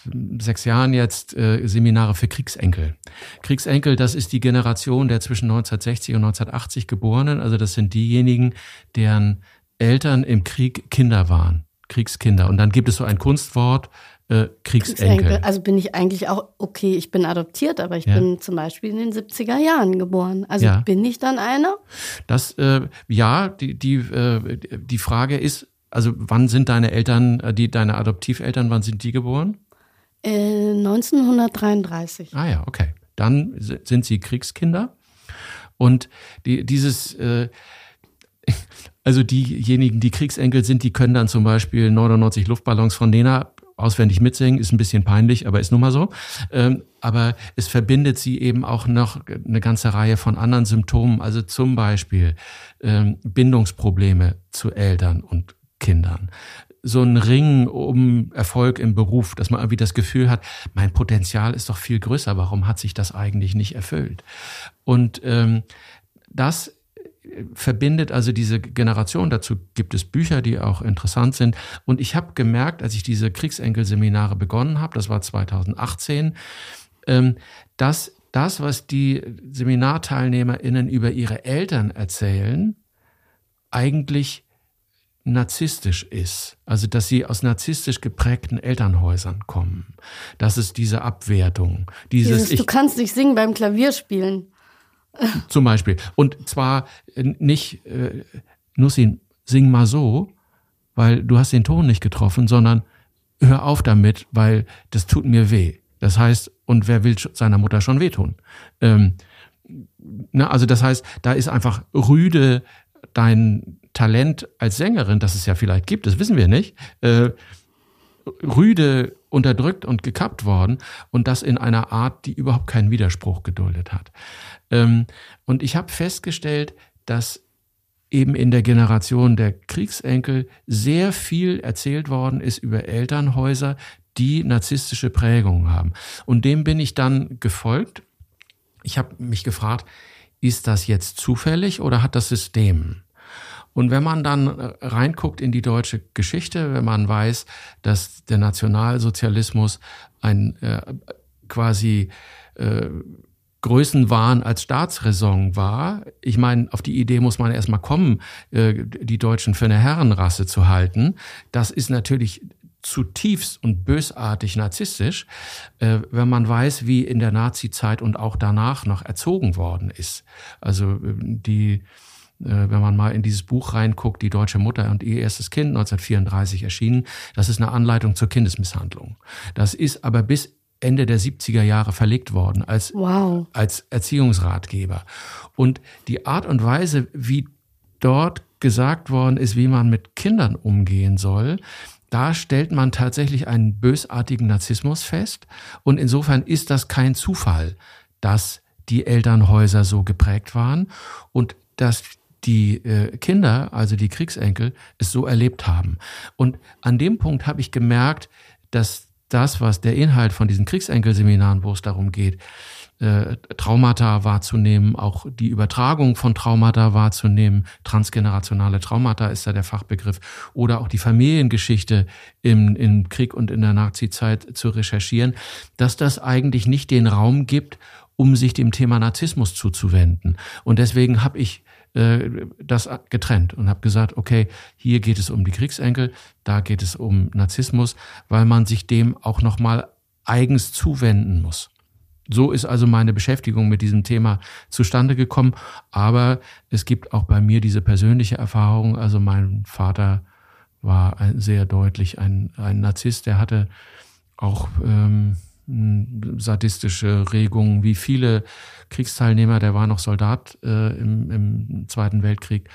6 Jahren jetzt Seminare für Kriegsenkel. Kriegsenkel, das ist die Generation der zwischen 1960 und 1980 Geborenen. Also das sind diejenigen, deren Eltern im Krieg Kinder waren. Kriegskinder. Und dann gibt es so ein Kunstwort, Kriegsenkel. Also bin ich eigentlich auch, okay, ich bin adoptiert, aber ich bin zum Beispiel in den 70er Jahren geboren. Also bin ich dann einer? Das, die Frage ist, also wann sind deine Eltern, deine Adoptiveltern, wann sind die geboren? 1933. Ah ja, okay. Dann sind sie Kriegskinder. Und also diejenigen, die Kriegsenkel sind, die können dann zum Beispiel 99 Luftballons von Nena auswendig mitsingen. Ist ein bisschen peinlich, aber ist nun mal so. Aber es verbindet sie eben auch noch eine ganze Reihe von anderen Symptomen. Also zum Beispiel Bindungsprobleme zu Eltern und Kindern. So ein Ringen um Erfolg im Beruf, dass man irgendwie das Gefühl hat, mein Potenzial ist doch viel größer. Warum hat sich das eigentlich nicht erfüllt? Und das verbindet also diese Generation. Dazu gibt es Bücher, die auch interessant sind. Und ich habe gemerkt, als ich diese Kriegsenkel-Seminare begonnen habe, das war 2018, dass das, was die SeminarteilnehmerInnen über ihre Eltern erzählen, eigentlich narzisstisch ist, also dass sie aus narzisstisch geprägten Elternhäusern kommen. Das ist diese Abwertung. Du kannst nicht singen beim Klavierspielen. Zum Beispiel. Und zwar nicht, Nussin, sing mal so, weil du hast den Ton nicht getroffen, sondern hör auf damit, weil das tut mir weh. Das heißt, und wer will seiner Mutter schon wehtun? Also das heißt, da ist einfach rüde dein Talent als Sängerin, das es ja vielleicht gibt, das wissen wir nicht, rüde unterdrückt und gekappt worden und das in einer Art, die überhaupt keinen Widerspruch geduldet hat. Und ich habe festgestellt, dass eben in der Generation der Kriegsenkel sehr viel erzählt worden ist über Elternhäuser, die narzisstische Prägungen haben. Und dem bin ich dann gefolgt. Ich habe mich gefragt, ist das jetzt zufällig oder hat das System? Und wenn man dann reinguckt in die deutsche Geschichte, wenn man weiß, dass der Nationalsozialismus ein quasi Größenwahn als Staatsräson war. Ich meine, auf die Idee muss man erstmal kommen, die Deutschen für eine Herrenrasse zu halten. Das ist natürlich zutiefst und bösartig narzisstisch, wenn man weiß, wie in der Nazi-Zeit und auch danach noch erzogen worden ist. Also wenn man mal in dieses Buch reinguckt, Die deutsche Mutter und ihr erstes Kind, 1934 erschienen, das ist eine Anleitung zur Kindesmisshandlung. Das ist aber bis Ende der 70er Jahre verlegt worden als Erziehungsratgeber. Und die Art und Weise, wie dort gesagt worden ist, wie man mit Kindern umgehen soll, da stellt man tatsächlich einen bösartigen Narzissmus fest. Und insofern ist das kein Zufall, dass die Elternhäuser so geprägt waren und dass die Kinder, also die Kriegsenkel, es so erlebt haben. Und an dem Punkt habe ich gemerkt, dass das, was der Inhalt von diesen Kriegsenkelseminaren, wo es darum geht, Traumata wahrzunehmen, auch die Übertragung von Traumata wahrzunehmen, transgenerationale Traumata ist da der Fachbegriff, oder auch die Familiengeschichte im Krieg und in der Nazizeit zu recherchieren, dass das eigentlich nicht den Raum gibt, um sich dem Thema Narzissmus zuzuwenden. Und deswegen habe ich das getrennt und habe gesagt, okay, hier geht es um die Kriegsenkel, da geht es um Narzissmus, weil man sich dem auch nochmal eigens zuwenden muss. So ist also meine Beschäftigung mit diesem Thema zustande gekommen, aber es gibt auch bei mir diese persönliche Erfahrung, also mein Vater war sehr deutlich ein Narzisst, der hatte auch sadistische Regungen, wie viele Kriegsteilnehmer, der war noch Soldat im Zweiten Weltkrieg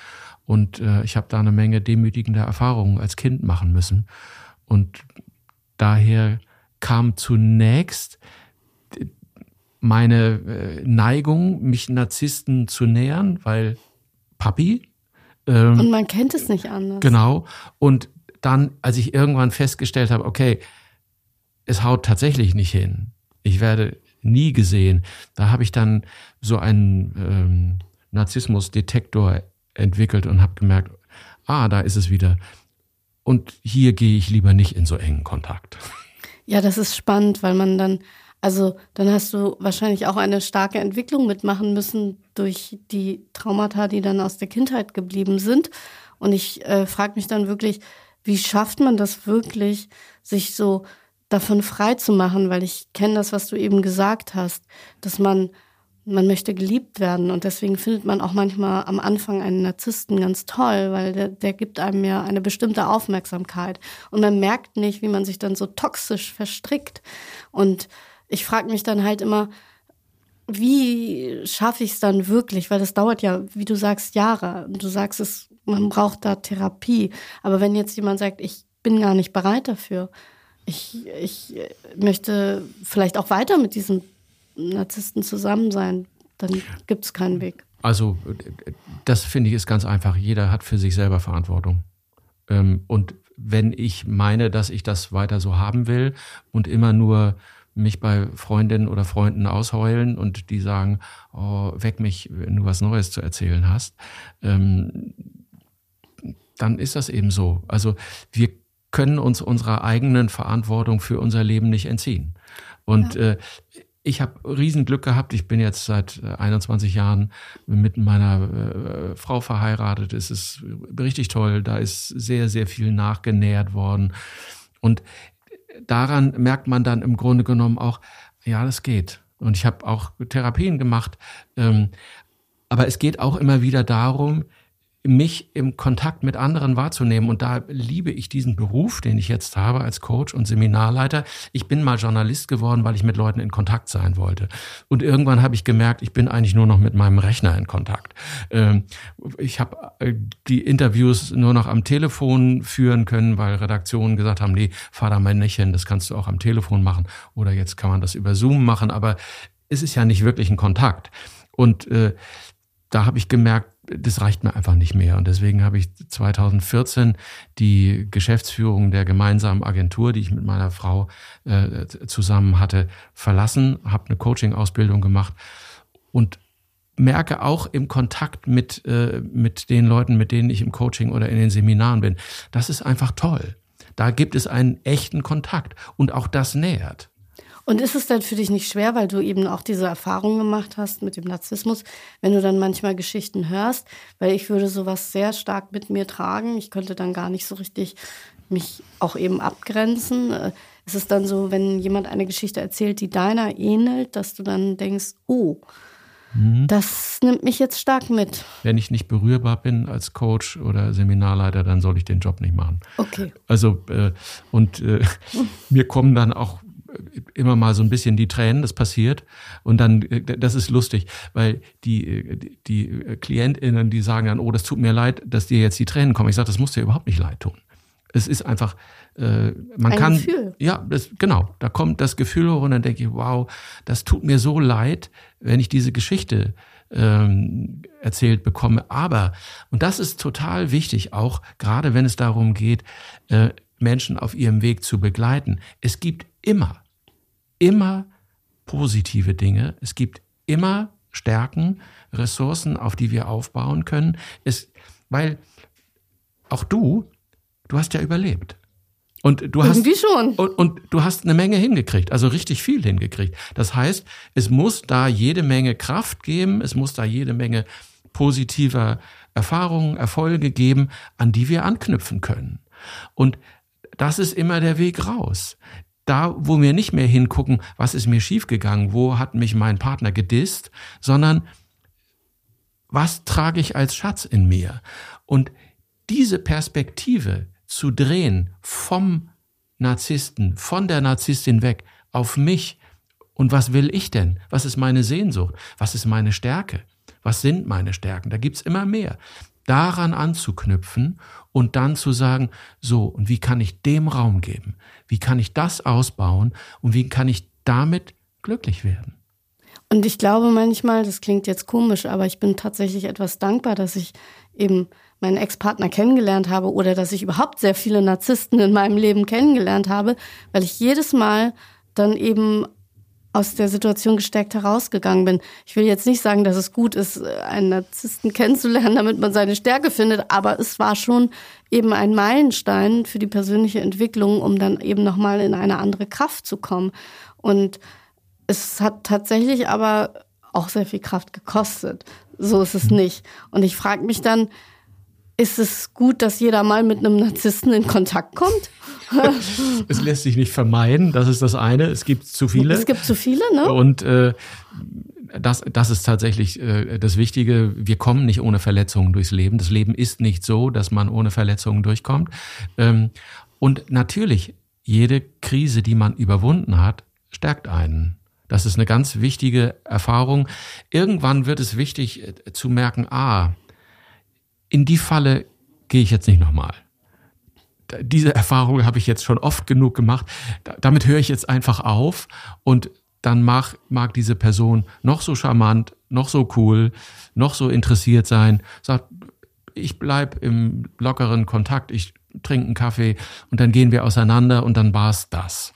und ich habe da eine Menge demütigender Erfahrungen als Kind machen müssen und daher kam zunächst meine Neigung, mich Narzissten zu nähern, weil Papi. Und man kennt es nicht anders. Genau. Und dann, als ich irgendwann festgestellt habe, okay, es haut tatsächlich nicht hin. Ich werde nie gesehen. Da habe ich dann so einen Narzissmusdetektor entwickelt und habe gemerkt, da ist es wieder. Und hier gehe ich lieber nicht in so engen Kontakt. Ja, das ist spannend, weil man dann, also dann hast du wahrscheinlich auch eine starke Entwicklung mitmachen müssen durch die Traumata, die dann aus der Kindheit geblieben sind. Und ich frage mich dann wirklich, wie schafft man das wirklich, sich so davon frei zu machen, weil ich kenne das, was du eben gesagt hast, dass man möchte geliebt werden und deswegen findet man auch manchmal am Anfang einen Narzissten ganz toll, weil der gibt einem ja eine bestimmte Aufmerksamkeit und man merkt nicht, wie man sich dann so toxisch verstrickt und ich frage mich dann halt immer, wie schaffe ich es dann wirklich, weil das dauert ja, wie du sagst, Jahre und du sagst es, man braucht da Therapie, aber wenn jetzt jemand sagt, ich bin gar nicht bereit dafür, Ich möchte vielleicht auch weiter mit diesem Narzissten zusammen sein. Dann gibt es keinen Weg. Also das finde ich ist ganz einfach. Jeder hat für sich selber Verantwortung. Und wenn ich meine, dass ich das weiter so haben will und immer nur mich bei Freundinnen oder Freunden ausheulen und die sagen, oh, weck mich, wenn du was Neues zu erzählen hast, dann ist das eben so. Also wir können uns unserer eigenen Verantwortung für unser Leben nicht entziehen. Und Ich habe riesen Glück gehabt. Ich bin jetzt seit 21 Jahren mit meiner Frau verheiratet. Es ist richtig toll. Da ist sehr, sehr viel nachgenähert worden. Und daran merkt man dann im Grunde genommen auch, ja, das geht. Und ich habe auch Therapien gemacht. Aber es geht auch immer wieder darum, mich im Kontakt mit anderen wahrzunehmen. Und da liebe ich diesen Beruf, den ich jetzt habe als Coach und Seminarleiter. Ich bin mal Journalist geworden, weil ich mit Leuten in Kontakt sein wollte. Und irgendwann habe ich gemerkt, ich bin eigentlich nur noch mit meinem Rechner in Kontakt. Ich habe die Interviews nur noch am Telefon führen können, weil Redaktionen gesagt haben, nee, fahr da mal nicht hin, das kannst du auch am Telefon machen. Oder jetzt kann man das über Zoom machen. Aber es ist ja nicht wirklich ein Kontakt. Und da habe ich gemerkt, das reicht mir einfach nicht mehr. Und deswegen habe ich 2014 die Geschäftsführung der gemeinsamen Agentur, die ich mit meiner Frau zusammen hatte, verlassen, habe eine Coaching-Ausbildung gemacht und merke auch im Kontakt mit den Leuten, mit denen ich im Coaching oder in den Seminaren bin, das ist einfach toll. Da gibt es einen echten Kontakt und auch das nähert. Und ist es dann für dich nicht schwer, weil du eben auch diese Erfahrung gemacht hast mit dem Narzissmus, wenn du dann manchmal Geschichten hörst? Weil ich würde sowas sehr stark mit mir tragen. Ich könnte dann gar nicht so richtig mich auch eben abgrenzen. Ist es dann so, wenn jemand eine Geschichte erzählt, die deiner ähnelt, dass du dann denkst, oh, das nimmt mich jetzt stark mit. Wenn ich nicht berührbar bin als Coach oder Seminarleiter, dann soll ich den Job nicht machen. Okay. Also mir kommen dann auch immer mal so ein bisschen die Tränen, das passiert. Und dann, das ist lustig, weil die KlientInnen, die sagen dann, oh, das tut mir leid, dass dir jetzt die Tränen kommen. Ich sage, das muss dir überhaupt nicht leid tun. Es ist einfach, man kann. Ein Gefühl. Ja, genau. Da kommt das Gefühl hoch und dann denke ich, wow, das tut mir so leid, wenn ich diese Geschichte erzählt bekomme. Aber, und das ist total wichtig auch, gerade wenn es darum geht, Menschen auf ihrem Weg zu begleiten. Es gibt immer positive Dinge. Es gibt immer Stärken, Ressourcen, auf die wir aufbauen können. Weil auch du hast ja überlebt. Und du hast, schon. Und du hast eine Menge hingekriegt, also richtig viel hingekriegt. Das heißt, es muss da jede Menge Kraft geben, es muss da jede Menge positiver Erfahrungen, Erfolge geben, an die wir anknüpfen können. Und das ist immer der Weg raus. Da, wo wir nicht mehr hingucken, was ist mir schiefgegangen, wo hat mich mein Partner gedisst, sondern was trage ich als Schatz in mir? Und diese Perspektive zu drehen vom Narzissten, von der Narzisstin weg auf mich. Und was will ich denn? Was ist meine Sehnsucht? Was ist meine Stärke? Was sind meine Stärken? Da gibt's immer mehr. Daran anzuknüpfen und dann zu sagen, so, und wie kann ich dem Raum geben? Wie kann ich das ausbauen? Und wie kann ich damit glücklich werden? Und ich glaube manchmal, das klingt jetzt komisch, aber ich bin tatsächlich etwas dankbar, dass ich eben meinen Ex-Partner kennengelernt habe oder dass ich überhaupt sehr viele Narzissten in meinem Leben kennengelernt habe, weil ich jedes Mal dann eben aus der Situation gestärkt herausgegangen bin. Ich will jetzt nicht sagen, dass es gut ist, einen Narzissten kennenzulernen, damit man seine Stärke findet, aber es war schon eben ein Meilenstein für die persönliche Entwicklung, um dann eben nochmal in eine andere Kraft zu kommen. Und es hat tatsächlich aber auch sehr viel Kraft gekostet. So ist es nicht. Und ich frage mich dann, ist es gut, dass jeder mal mit einem Narzissten in Kontakt kommt? Es lässt sich nicht vermeiden, das ist das eine. Es gibt zu viele. Ne? Und das ist tatsächlich das Wichtige. Wir kommen nicht ohne Verletzungen durchs Leben. Das Leben ist nicht so, dass man ohne Verletzungen durchkommt. Und natürlich, jede Krise, die man überwunden hat, stärkt einen. Das ist eine ganz wichtige Erfahrung. Irgendwann wird es wichtig zu merken, in die Falle gehe ich jetzt nicht nochmal. Diese Erfahrung habe ich jetzt schon oft genug gemacht. Damit höre ich jetzt einfach auf und dann mag diese Person noch so charmant, noch so cool, noch so interessiert sein. Sagt, ich bleibe im lockeren Kontakt, ich trinke einen Kaffee und dann gehen wir auseinander und dann war es das.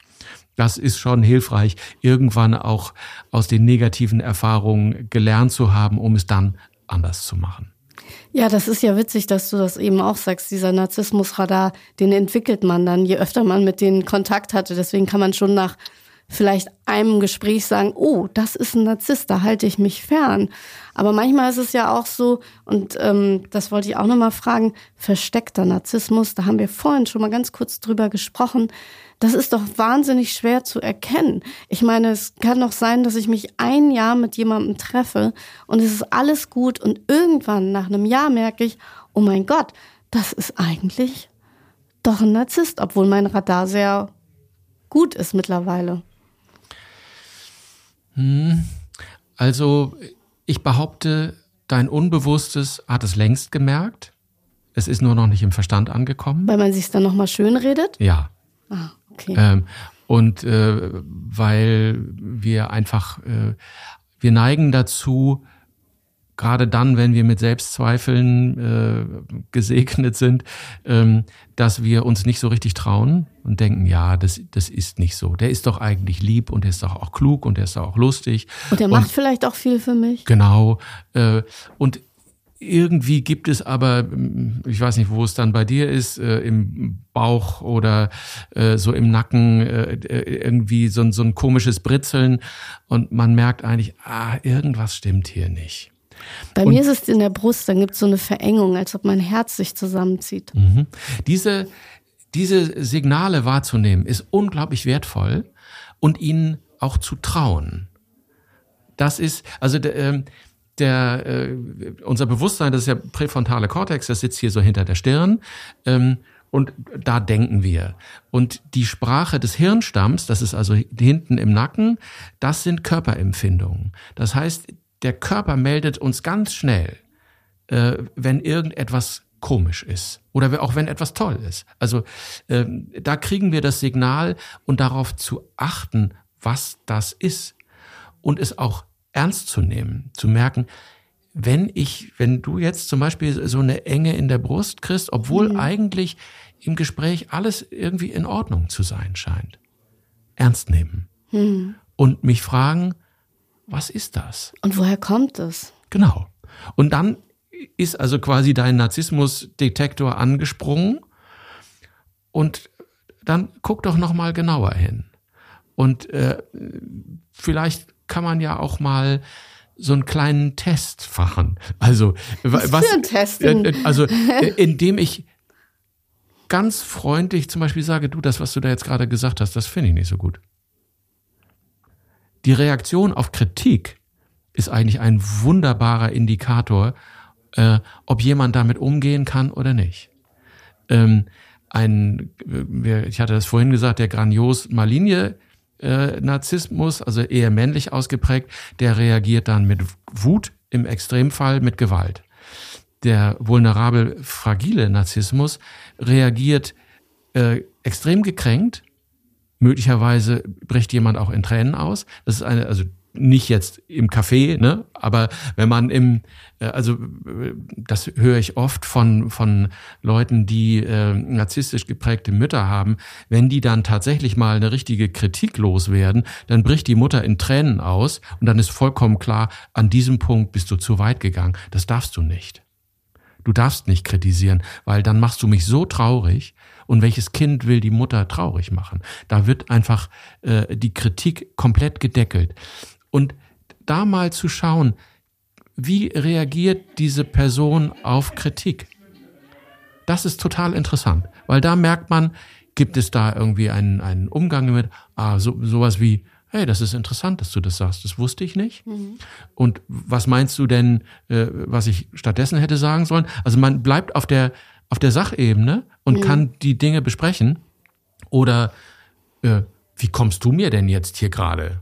Das ist schon hilfreich, irgendwann auch aus den negativen Erfahrungen gelernt zu haben, um es dann anders zu machen. Ja, das ist ja witzig, dass du das eben auch sagst. Dieser Narzissmusradar, den entwickelt man dann, je öfter man mit denen Kontakt hatte. Deswegen kann man schon nach vielleicht einem Gespräch sagen, oh, das ist ein Narzisst, da halte ich mich fern. Aber manchmal ist es ja auch so, und das wollte ich auch nochmal fragen, versteckter Narzissmus, da haben wir vorhin schon mal ganz kurz drüber gesprochen, das ist doch wahnsinnig schwer zu erkennen. Ich meine, es kann doch sein, dass ich mich ein Jahr mit jemandem treffe und es ist alles gut und irgendwann nach einem Jahr merke ich, oh mein Gott, das ist eigentlich doch ein Narzisst, obwohl mein Radar sehr gut ist mittlerweile. Also ich behaupte, dein Unbewusstes hat es längst gemerkt. Es ist nur noch nicht im Verstand angekommen. Weil man sich dann nochmal schön redet? Ja. Ah, okay. Weil wir einfach, wir neigen dazu, gerade dann, wenn wir mit Selbstzweifeln gesegnet sind, dass wir uns nicht so richtig trauen und denken, ja, das ist nicht so. Der ist doch eigentlich lieb und der ist doch auch klug und der ist doch auch lustig. Und der macht vielleicht auch viel für mich. Genau. Und irgendwie gibt es aber, ich weiß nicht, wo es dann bei dir ist, im Bauch oder so im Nacken, irgendwie so ein komisches Britzeln. Und man merkt eigentlich, irgendwas stimmt hier nicht. Bei mir ist es in der Brust, dann gibt es so eine Verengung, als ob mein Herz sich zusammenzieht. Mhm. Diese Signale wahrzunehmen ist unglaublich wertvoll und ihnen auch zu trauen. Das ist, also unser Bewusstsein, das ist ja präfrontale Kortex, das sitzt hier so hinter der Stirn und da denken wir. Und die Sprache des Hirnstamms, das ist also hinten im Nacken, das sind Körperempfindungen. Das heißt, der Körper meldet uns ganz schnell, wenn irgendetwas komisch ist oder auch wenn etwas toll ist. Also da kriegen wir das Signal und darauf zu achten, was das ist und es auch ernst zu nehmen, zu merken, wenn du jetzt zum Beispiel so eine Enge in der Brust kriegst, obwohl eigentlich im Gespräch alles irgendwie in Ordnung zu sein scheint. Ernst nehmen und mich fragen, was ist das? Und woher kommt es? Genau. Und dann ist also quasi dein Narzissmusdetektor angesprungen und dann guck doch nochmal genauer hin. Und vielleicht kann man ja auch mal so einen kleinen Test fahren. Also, was für ein Test? Also, indem ich ganz freundlich zum Beispiel sage, du, das, was du da jetzt gerade gesagt hast, das finde ich nicht so gut. Die Reaktion auf Kritik ist eigentlich ein wunderbarer Indikator, ob jemand damit umgehen kann oder nicht. Ich hatte das vorhin gesagt, der grandios maligne Narzissmus, also eher männlich ausgeprägt, der reagiert dann mit Wut, im Extremfall mit Gewalt. Der vulnerable, fragile Narzissmus reagiert extrem gekränkt. Möglicherweise bricht jemand auch in Tränen aus. Das ist also nicht jetzt im Café, ne? Aber wenn man das höre ich oft von Leuten, die narzisstisch geprägte Mütter haben, wenn die dann tatsächlich mal eine richtige Kritik loswerden, dann bricht die Mutter in Tränen aus und dann ist vollkommen klar, an diesem Punkt bist du zu weit gegangen. Das darfst du nicht. Du darfst nicht kritisieren, weil dann machst du mich so traurig. Und welches Kind will die Mutter traurig machen? Da wird einfach die Kritik komplett gedeckelt. Und da mal zu schauen, wie reagiert diese Person auf Kritik? Das ist total interessant, weil da merkt man, gibt es da irgendwie einen Umgang mit, sowas wie, hey, das ist interessant, dass du das sagst, das wusste ich nicht. Mhm. Und was meinst du denn, was ich stattdessen hätte sagen sollen? Also man bleibt auf der Sachebene und kann die Dinge besprechen. Oder wie kommst du mir denn jetzt hier gerade?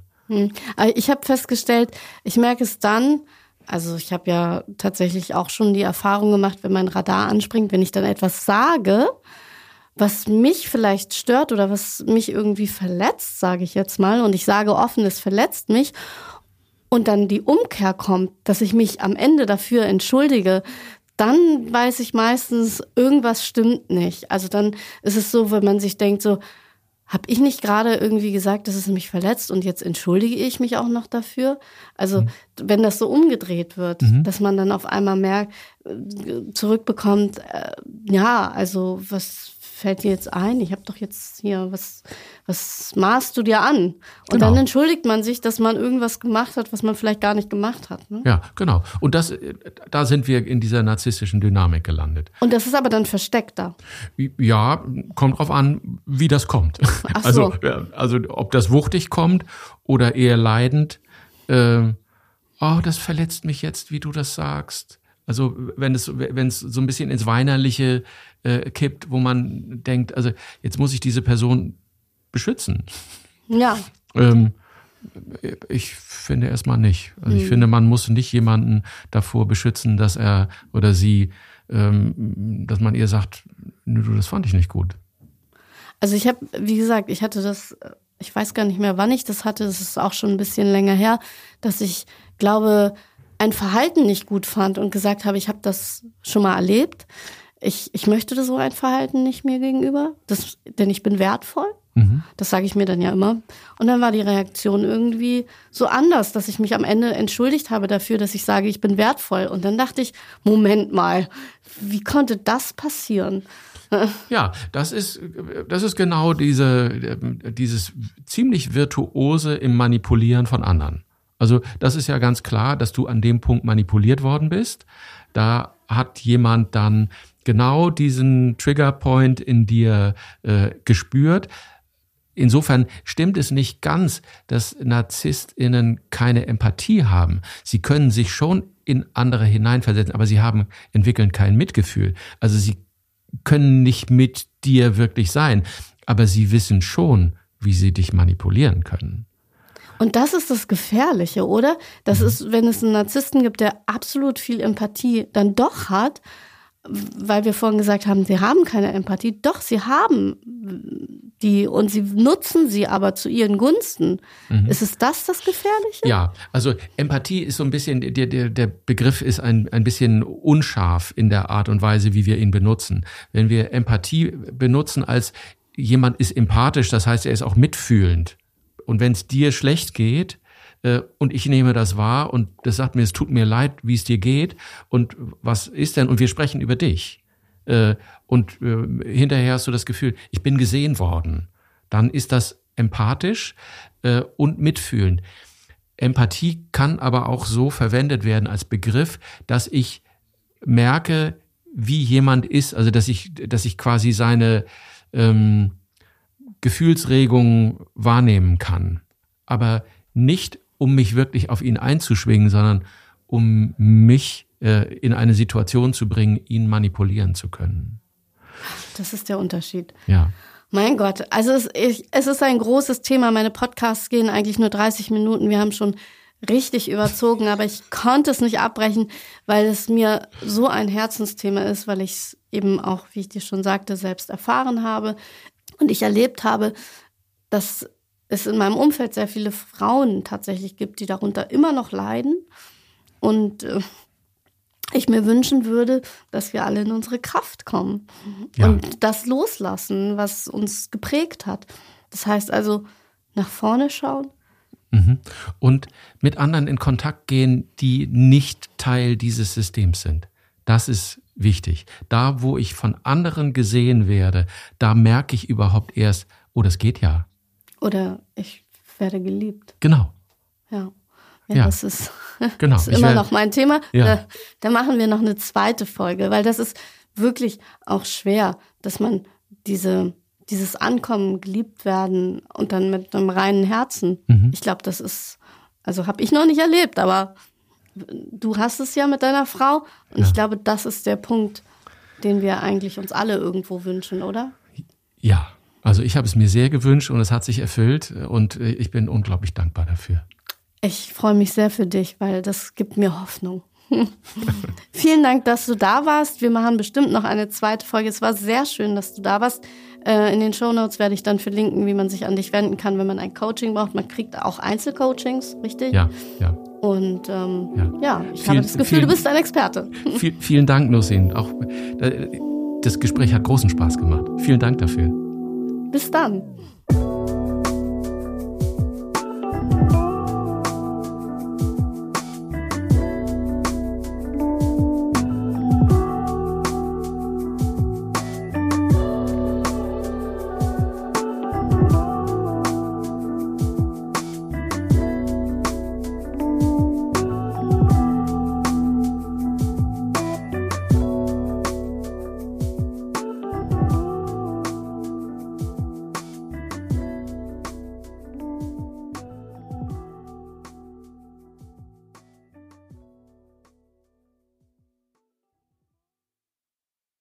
Ich habe festgestellt, ich merke es dann, also ich habe ja tatsächlich auch schon die Erfahrung gemacht, wenn mein Radar anspringt, wenn ich dann etwas sage, was mich vielleicht stört oder was mich irgendwie verletzt, sage ich jetzt mal. Und ich sage offen, es verletzt mich. Und dann die Umkehr kommt, dass ich mich am Ende dafür entschuldige, dann weiß ich meistens, irgendwas stimmt nicht. Also dann ist es so, wenn man sich denkt, so, habe ich nicht gerade irgendwie gesagt, dass es mich verletzt und jetzt entschuldige ich mich auch noch dafür? Also wenn das so umgedreht wird, dass man dann auf einmal merkt, zurückbekommt, ja, also was fällt dir jetzt ein? Ich habe doch jetzt hier, was maßt du dir an? Und genau. Dann entschuldigt man sich, dass man irgendwas gemacht hat, was man vielleicht gar nicht gemacht hat. Ne? Ja, genau. Und da sind wir in dieser narzisstischen Dynamik gelandet. Und das ist aber dann versteckter. Ja, kommt drauf an, wie das kommt. Ach so. Also ob das wuchtig kommt oder eher leidend. Das verletzt mich jetzt, wie du das sagst. Also wenn es so ein bisschen ins Weinerliche kippt, wo man denkt, also jetzt muss ich diese Person beschützen. Ja. Ich finde erstmal nicht. Also ich finde, man muss nicht jemanden davor beschützen, dass er oder sie, dass man ihr sagt, du, das fand ich nicht gut. Also ich habe, wie gesagt, ich hatte das, ich weiß gar nicht mehr, wann ich das hatte, das ist auch schon ein bisschen länger her, dass ich glaube, ein Verhalten nicht gut fand und gesagt habe, ich habe das schon mal erlebt. Ich möchte so ein Verhalten nicht mir gegenüber, denn ich bin wertvoll. Mhm. Das sage ich mir dann ja immer. Und dann war die Reaktion irgendwie so anders, dass ich mich am Ende entschuldigt habe dafür, dass ich sage, ich bin wertvoll. Und dann dachte ich, Moment mal, wie konnte das passieren? Ja, das ist genau dieses ziemlich virtuose im Manipulieren von anderen. Also das ist ja ganz klar, dass du an dem Punkt manipuliert worden bist. Da hat jemand dann genau diesen Triggerpoint in dir gespürt. Insofern stimmt es nicht ganz, dass NarzisstInnen keine Empathie haben. Sie können sich schon in andere hineinversetzen, aber sie entwickeln kein Mitgefühl. Also sie können nicht mit dir wirklich sein, aber sie wissen schon, wie sie dich manipulieren können. Und das ist das Gefährliche, oder? Das ist, wenn es einen Narzissten gibt, der absolut viel Empathie dann doch hat, weil wir vorhin gesagt haben, sie haben keine Empathie. Doch, sie haben die und sie nutzen sie aber zu ihren Gunsten. Mhm. Ist es das Gefährliche? Ja, also Empathie ist so ein bisschen, der Begriff ist ein bisschen unscharf in der Art und Weise, wie wir ihn benutzen. Wenn wir Empathie benutzen als jemand ist empathisch, das heißt, er ist auch mitfühlend. Und wenn es dir schlecht geht und ich nehme das wahr und das sagt mir, es tut mir leid, wie es dir geht und was ist denn? Und wir sprechen über dich. Und hinterher hast du das Gefühl, ich bin gesehen worden. Dann ist das empathisch und mitfühlend. Empathie kann aber auch so verwendet werden als Begriff, dass ich merke, wie jemand ist. Also dass ich quasi seine Gefühlsregungen wahrnehmen kann, aber nicht, um mich wirklich auf ihn einzuschwingen, sondern um mich in eine Situation zu bringen, ihn manipulieren zu können. Das ist der Unterschied. Ja. Mein Gott, also es ist ein großes Thema. Meine Podcasts gehen eigentlich nur 30 Minuten. Wir haben schon richtig überzogen, aber ich konnte es nicht abbrechen, weil es mir so ein Herzensthema ist, weil ich es eben auch, wie ich dir schon sagte, selbst erfahren habe. Und ich erlebt habe, dass es in meinem Umfeld sehr viele Frauen tatsächlich gibt, die darunter immer noch leiden. Und ich mir wünschen würde, dass wir alle in unsere Kraft kommen und das loslassen, was uns geprägt hat. Das heißt also, nach vorne schauen. Mhm. Und mit anderen in Kontakt gehen, die nicht Teil dieses Systems sind. Das ist wichtig. Da, wo ich von anderen gesehen werde, da merke ich überhaupt erst, oh, das geht ja. Oder ich werde geliebt. Genau. Ja. Das ist, genau. Das ist immer noch mein Thema. Ja. Da machen wir noch eine zweite Folge, weil das ist wirklich auch schwer, dass man dieses Ankommen, geliebt werden und dann mit einem reinen Herzen. Mhm. Ich glaube, das ist, also habe ich noch nicht erlebt, aber du hast es ja mit deiner Frau und ich glaube, das ist der Punkt, den wir eigentlich uns alle irgendwo wünschen, oder? Ja, also ich habe es mir sehr gewünscht und es hat sich erfüllt und ich bin unglaublich dankbar dafür. Ich freue mich sehr für dich, weil das gibt mir Hoffnung. Vielen Dank, dass du da warst. Wir machen bestimmt noch eine zweite Folge. Es war sehr schön, dass du da warst. In den Shownotes werde ich dann verlinken, wie man sich an dich wenden kann, wenn man ein Coaching braucht. Man kriegt auch Einzelcoachings, richtig? Ja. Und ich habe das Gefühl, du bist ein Experte. Vielen Dank, Nussin. Auch das Gespräch hat großen Spaß gemacht. Vielen Dank dafür. Bis dann.